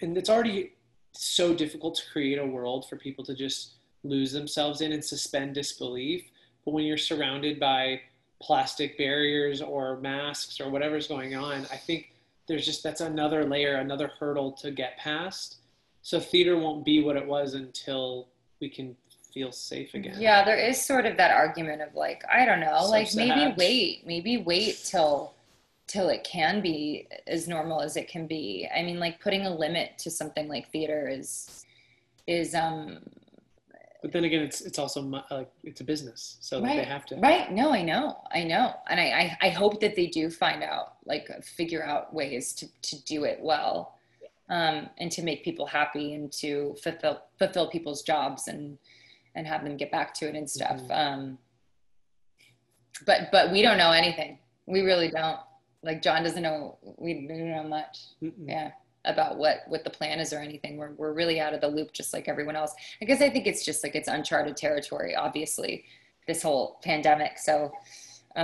it's already so difficult to create a world for people to just lose themselves in and suspend disbelief. But when you're surrounded by plastic barriers or masks or whatever's going on, I think there's just, that's another layer, another hurdle to get past. So theater won't be what it was until we can feel safe again. Yeah, there is sort of that argument of like, I don't know, so like sad. maybe wait till it can be as normal as it can be. I mean, like putting a limit to something like theater is but then again, it's also like it's a business, so right, they have to. Right? No, I know, and I hope that they do find out, like figure out ways to do it well, and to make people happy and to fulfill people's jobs and have them get back to it and stuff. Mm-hmm. But we don't know anything. We really don't. Like John doesn't know, we don't know much. Mm-mm. Yeah, about what the plan is or anything. We're really out of the loop, just like everyone else. I guess I think it's just like, it's uncharted territory, obviously, this whole pandemic. So, you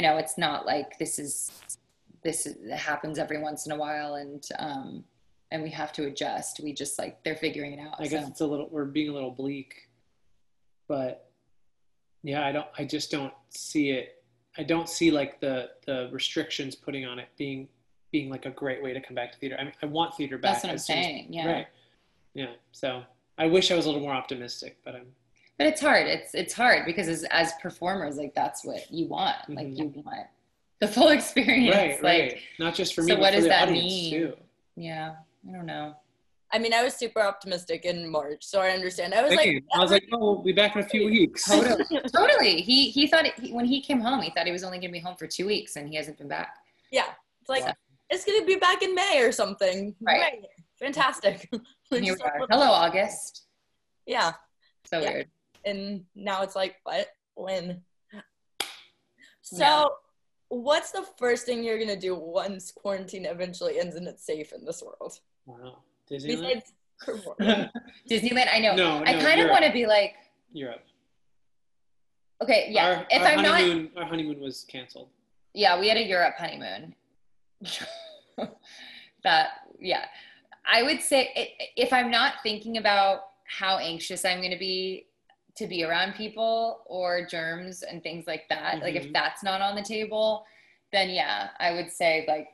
know, it's not like this happens every once in a while. And we have to adjust. We just like, they're figuring it out. I guess we're being a little bleak, but yeah, I just don't see it. I don't see like the restrictions putting on it being like a great way to come back to theater. I mean, I want theater back. That's what I'm saying. Yeah. Right. Yeah. So I wish I was a little more optimistic, but it's hard. It's hard because as performers, like that's what you want. Mm-hmm. Like you want the full experience. Right. Like, right. Not just for me, so but what for does the that audience mean? Too. Yeah. I don't know. I mean, I was super optimistic in March, so I understand. I was like, oh, we'll be back in a few weeks. Totally. He thought when he came home, he thought he was only going to be home for 2 weeks, and he hasn't been back. Yeah. It's like, it's going to be back in May or something. Right. Fantastic. And here we are. Hello, August. Yeah. So weird. And now it's like, what? When? So... yeah. What's the first thing you're going to do once quarantine eventually ends and it's safe in this world? Wow. Disneyland? Disneyland, I know. No, I kind of want to be like... Europe. Okay, yeah. Our honeymoon was canceled. Yeah, we had a Europe honeymoon. I would say if I'm not thinking about how anxious I'm going to be around people or germs and things like that. Mm-hmm. Like if that's not on the table, then yeah, I would say like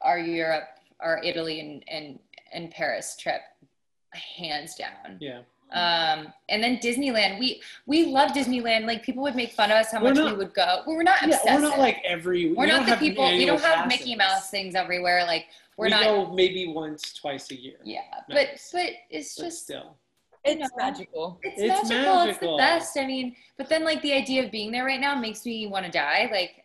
our Europe, our Italy and Paris trip, hands down. Yeah. And then Disneyland, we love Disneyland. Like people would make fun of us how much we would go. Well, we're not obsessive. We're not like we're not the people, we don't have passes. Mickey Mouse things everywhere. Like we go maybe once, twice a year. Yeah. Nice. But still. It's magical. It's magical. It's the best. I mean, but then like the idea of being there right now makes me want to die. Like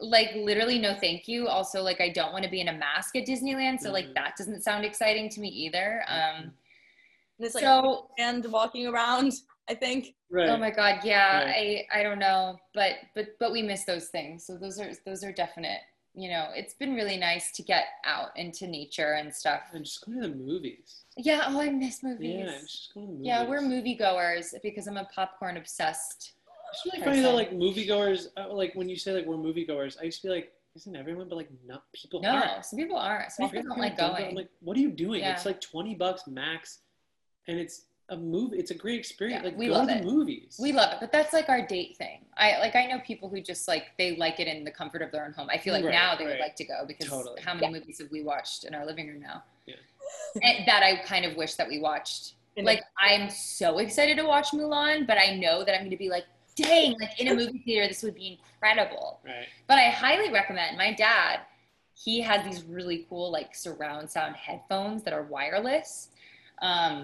like literally no thank you. Also, like, I don't want to be in a mask at Disneyland, so like that doesn't sound exciting to me either. And it's like so, and walking around, I think. Right. Oh my God, yeah. Right. I don't know, but we miss those things. So those are definite. You know, it's been really nice to get out into nature and stuff. I'm just going to the movies. Yeah. Oh, I miss movies. Yeah, I'm just going to the movies. Yeah, we're moviegoers because I'm a popcorn obsessed. It's really funny though, like moviegoers, like when you say like we're moviegoers, I used to be like, isn't everyone? But like, not people. No, aren't. Some people aren't. Some people don't like going. I'm like, what are you doing? Yeah. It's like $20 max, and it's a movie. It's a great experience. Yeah, like we go love to it. Movies. We love it, but that's like our date thing. I know people who just like they like it in the comfort of their own home. I feel like now they would like to go because how many movies have we watched in our living room now? Yeah, and that I kind of wish that we watched. Like I'm so excited to watch Mulan, but I know that I'm going to be like. Dang, like in a movie theater, this would be incredible. Right. But I highly recommend, my dad, he has these really cool like surround sound headphones that are wireless. I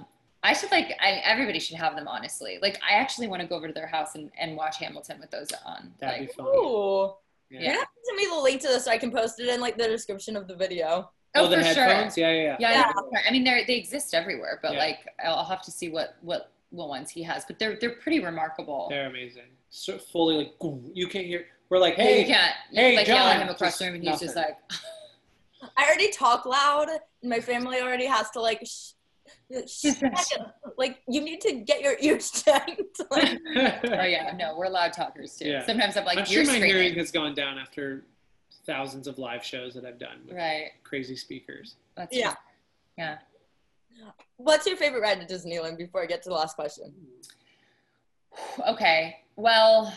should like, everybody should have them, honestly. Like I actually want to go over to their house and watch Hamilton with those on. That'd be fun. Ooh. Yeah. You're gonna have to send me the link to this so I can post it in like the description of the video. Oh, the headphones? Sure. Yeah. I mean, they exist everywhere, but like I'll have to see what ones he has, but they're pretty remarkable. They're amazing. So fully like you can't hear. We're like, hey, you can't. Hey, like, John. Yell at him across the room, and he's just like. I already talk loud, and my family already has to like. Like you need to get your ears checked. Like, oh yeah, no, we're loud talkers too. Yeah. Sometimes I'm like, I'm sure my hearing has gone down after thousands of live shows that I've done. With crazy speakers. That's true. Yeah. What's your favorite ride at Disneyland before I get to the last question? Okay, well,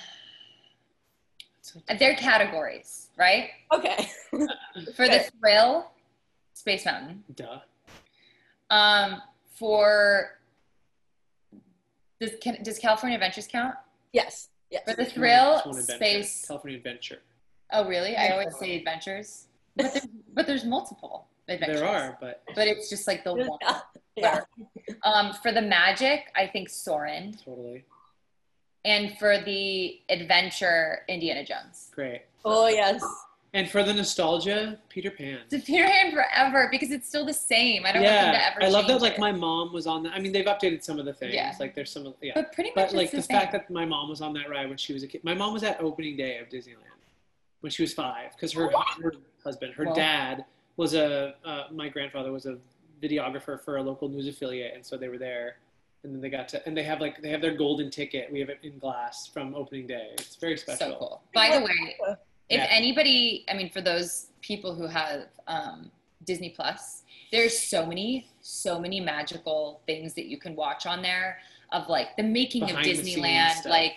they're categories, right? Okay. For the thrill, Space Mountain. Duh. For, does California Adventures count? Yes. For the thrill, Space. California Adventure. Oh, really? I always say Adventures. But there's multiple. Adventures. There are, but it's just like the one. Yeah. For the magic, I think Soarin'. Totally. And for the adventure, Indiana Jones. Great. Oh yes. And for the nostalgia, Peter Pan. It's Peter Pan forever because it's still the same. I don't want them to ever. I love that. Like my mom was on that. I mean, they've updated some of the things. Yeah. Like there's some. Yeah. But pretty much. But like the fact that my mom was on that ride when she was a kid. My mom was at opening day of Disneyland when she was 5 because her husband, her dad. Was my grandfather was a videographer for a local news affiliate, and so they were there, and then they have their golden ticket. We have it in glass from opening day. It's very special. So cool. By the way, if anybody, I mean, for those people who have Disney Plus, there's so many magical things that you can watch on there of like the making behind of Disneyland, like.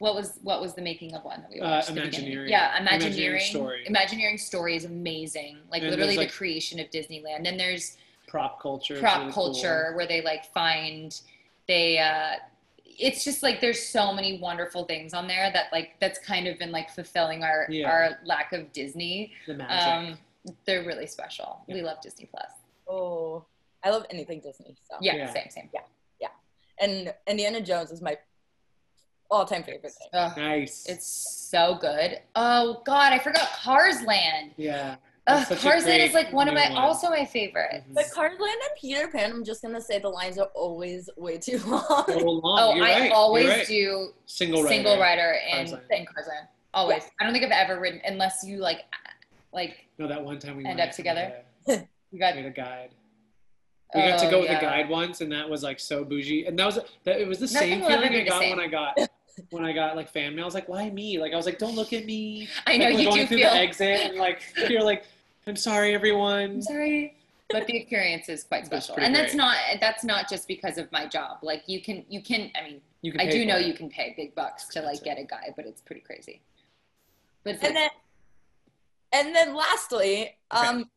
What was the making of one that we watched? Imagineering. Yeah, Imagineering Story. Imagineering Story is amazing. Like and literally the creation of Disneyland. Then there's prop culture cool. Where they like find it's just like there's so many wonderful things on there that like that's kind of been like fulfilling our lack of Disney. The magic. They're really special. Yeah. We love Disney Plus. Oh, I love anything Disney. So. Yeah, same. Yeah. And Indiana Jones is my all-time favorite thing. Oh, nice. It's so good. Oh God, I forgot Cars Land. Yeah. Cars Land is like one of my favorites. Mm-hmm. But Cars Land and Peter Pan, I'm just gonna say the lines are always way too long. So long. Oh, I always do single rider in Cars Land. Always. Yeah. I don't think I've ever ridden unless you like. No, that one time we end up together. We had a guide. We got to go with a guide once, and that was like so bougie. And it was the same feeling I got when I got like fan mail. I was like, why me? Like I was like, don't look at me. I know you do feel the exit, and like you're like, I'm sorry, everyone. I'm sorry, but the experience is quite special, and that's not just because of my job. Like you can. I mean, you can pay big bucks to like get a guide, but it's pretty crazy. But it's And then lastly,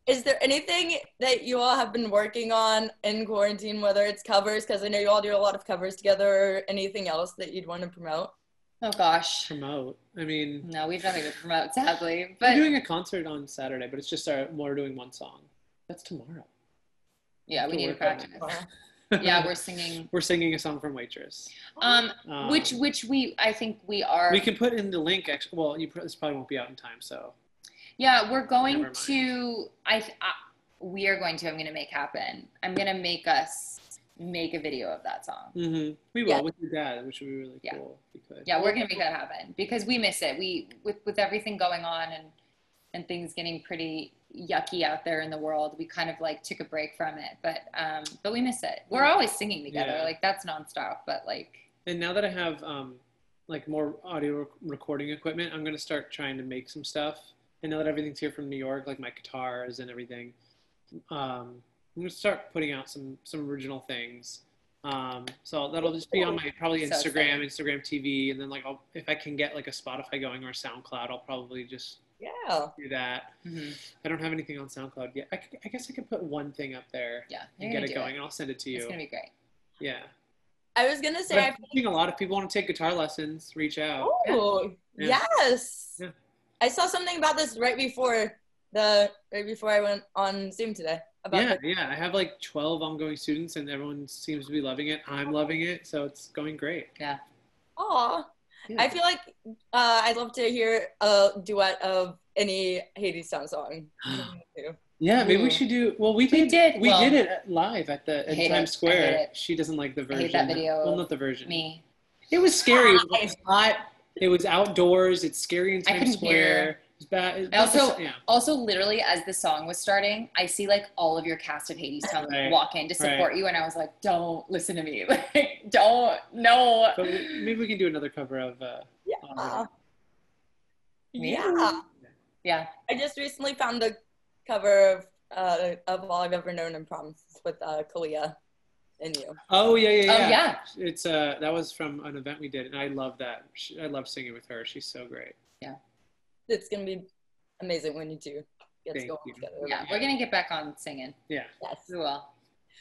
is there anything that you all have been working on in quarantine, whether it's covers, because I know you all do a lot of covers together, or anything else that you'd want to promote? Oh gosh. Promote? I mean. No, we've nothing to promote, sadly. But we're doing a concert on Saturday, but it's just we're doing one song. That's tomorrow. Yeah, we need to practice. Yeah, we're singing. We're singing a song from Waitress. Which I think we are. We can put in the link. Actually, well, this probably won't be out in time, so. Yeah, we're going to. We are going to. I'm going to make happen. I'm going to make us make a video of that song. Mm-hmm. We will with your dad, which would be really cool. If we could. Yeah, we're going to make that happen because we miss it. We with everything going on and things getting pretty yucky out there in the world, we kind of like took a break from it, but we miss it. We're always singing together, like that's nonstop. But like, and now that I have like more audio recording equipment, I'm gonna start trying to make some stuff. And now that everything's here from New York, like my guitars and everything, I'm gonna start putting out some original things. So that'll just be on my probably Instagram, Instagram TV, and then like if I can get like a Spotify going or SoundCloud, I'll probably just. Yeah. Do that. Mm-hmm. I don't have anything on SoundCloud yet. I guess I could put one thing up there and get it going, and I'll send it to you. It's going to be great. Yeah. I was going to say, I think a lot of people want to take guitar lessons, reach out. Oh, yeah. Yes. Yeah. I saw something about this right before I went on Zoom today. I have like 12 ongoing students and everyone seems to be loving it. I'm loving it. So it's going great. Yeah. Aw. Yeah. I feel like I'd love to hear a duet of any Hadestown song. Yeah, maybe we should do. Well, we did it live at Times Square. She doesn't like the version. I hate that video. Well, not the version. Me. It was scary. It was hot. It was outdoors. It's scary in Times Square. It was bad. Also, literally, as the song was starting, I see like all of your cast of Hadestown walk in to support you, and I was like, "Don't listen to me." No. But maybe we can do another cover of. Yeah. I just recently found the cover of All I've Ever Known and Promised with Kalia and you. Oh yeah. Oh yeah. It's that was from an event we did, and I love that. I love singing with her. She's so great. Yeah. It's gonna be amazing when you two get to go together. Yeah, we're gonna get back on singing. Yeah. Yes, we will.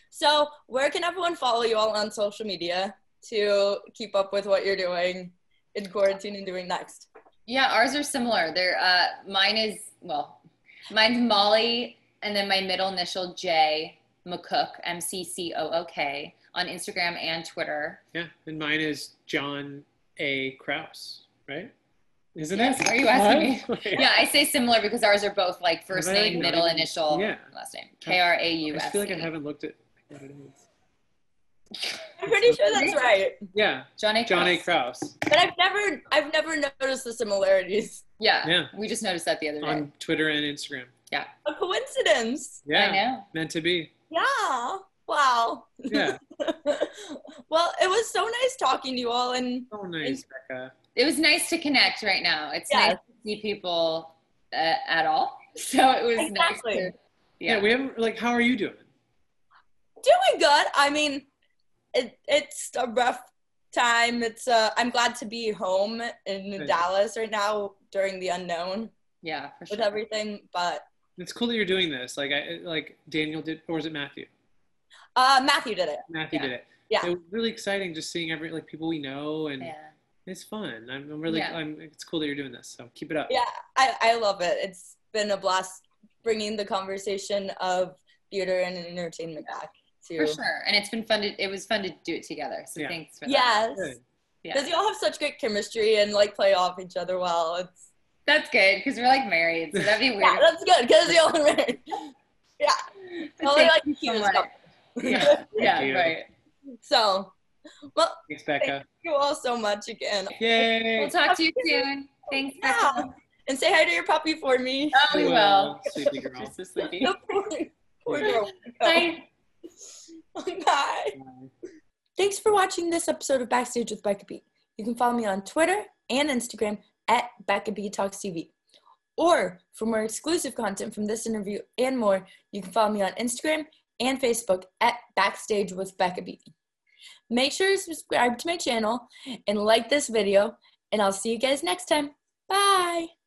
So where can everyone follow you all on social media to keep up with what you're doing in quarantine and doing next? Yeah, ours are similar. They're, mine's Molly, and then my middle initial J, McCook, M-C-C-O-O-K, on Instagram and Twitter. Yeah, and mine is John A. Krause, right? Isn't it? Are you asking me? Yeah, I say similar because ours are both like first name, middle initial, last name. K-R-A-U-S. I feel like I haven't looked at what it is. I'm pretty sure that's right. Yeah, John A. Krause. But I've never noticed the similarities. Yeah, we just noticed that the other day. On Twitter and Instagram. Yeah. A coincidence. Yeah, I know. Meant to be. Yeah. Wow. Yeah. Well, it was so nice talking to you all. And so nice, Becca. It was nice to connect right now. It's nice to see people at all. So it was nice to, we haven't, like, how are you doing? Doing good. I mean, it's a rough time. It's I'm glad to be home in Dallas right now during the unknown. Yeah, for sure. With everything, but it's cool that you're doing this. Like Daniel did, or was it Matthew? Matthew did it. Matthew did it. Yeah. It was really exciting just seeing people we know and it's fun. It's cool that you're doing this. So keep it up. Yeah, I love it. It's been a blast bringing the conversation of theater and entertainment back too. For sure. And it's been fun. It was fun to do it together. So thanks for that. Yes. Yeah. Because you all have such great chemistry and like play off each other well. That's good because we're like married. So that'd be weird. Yeah, that's good because you all are married. Yeah. Only like you so much. Yeah. Right. So. Well, thanks, Becca. Thank you all so much again. Yay. We'll talk to you soon. Thanks, Becca. And say hi to your puppy for me. Oh, we will. Sleepy girl. She's so sleepy. Poor girl. Bye. Bye. Thanks for watching this episode of Backstage with Becca B. You can follow me on Twitter and Instagram at Becca B Talks TV. Or for more exclusive content from this interview and more, you can follow me on Instagram and Facebook at Backstage with Becca B. Make sure to subscribe to my channel and like this video, and I'll see you guys next time. Bye!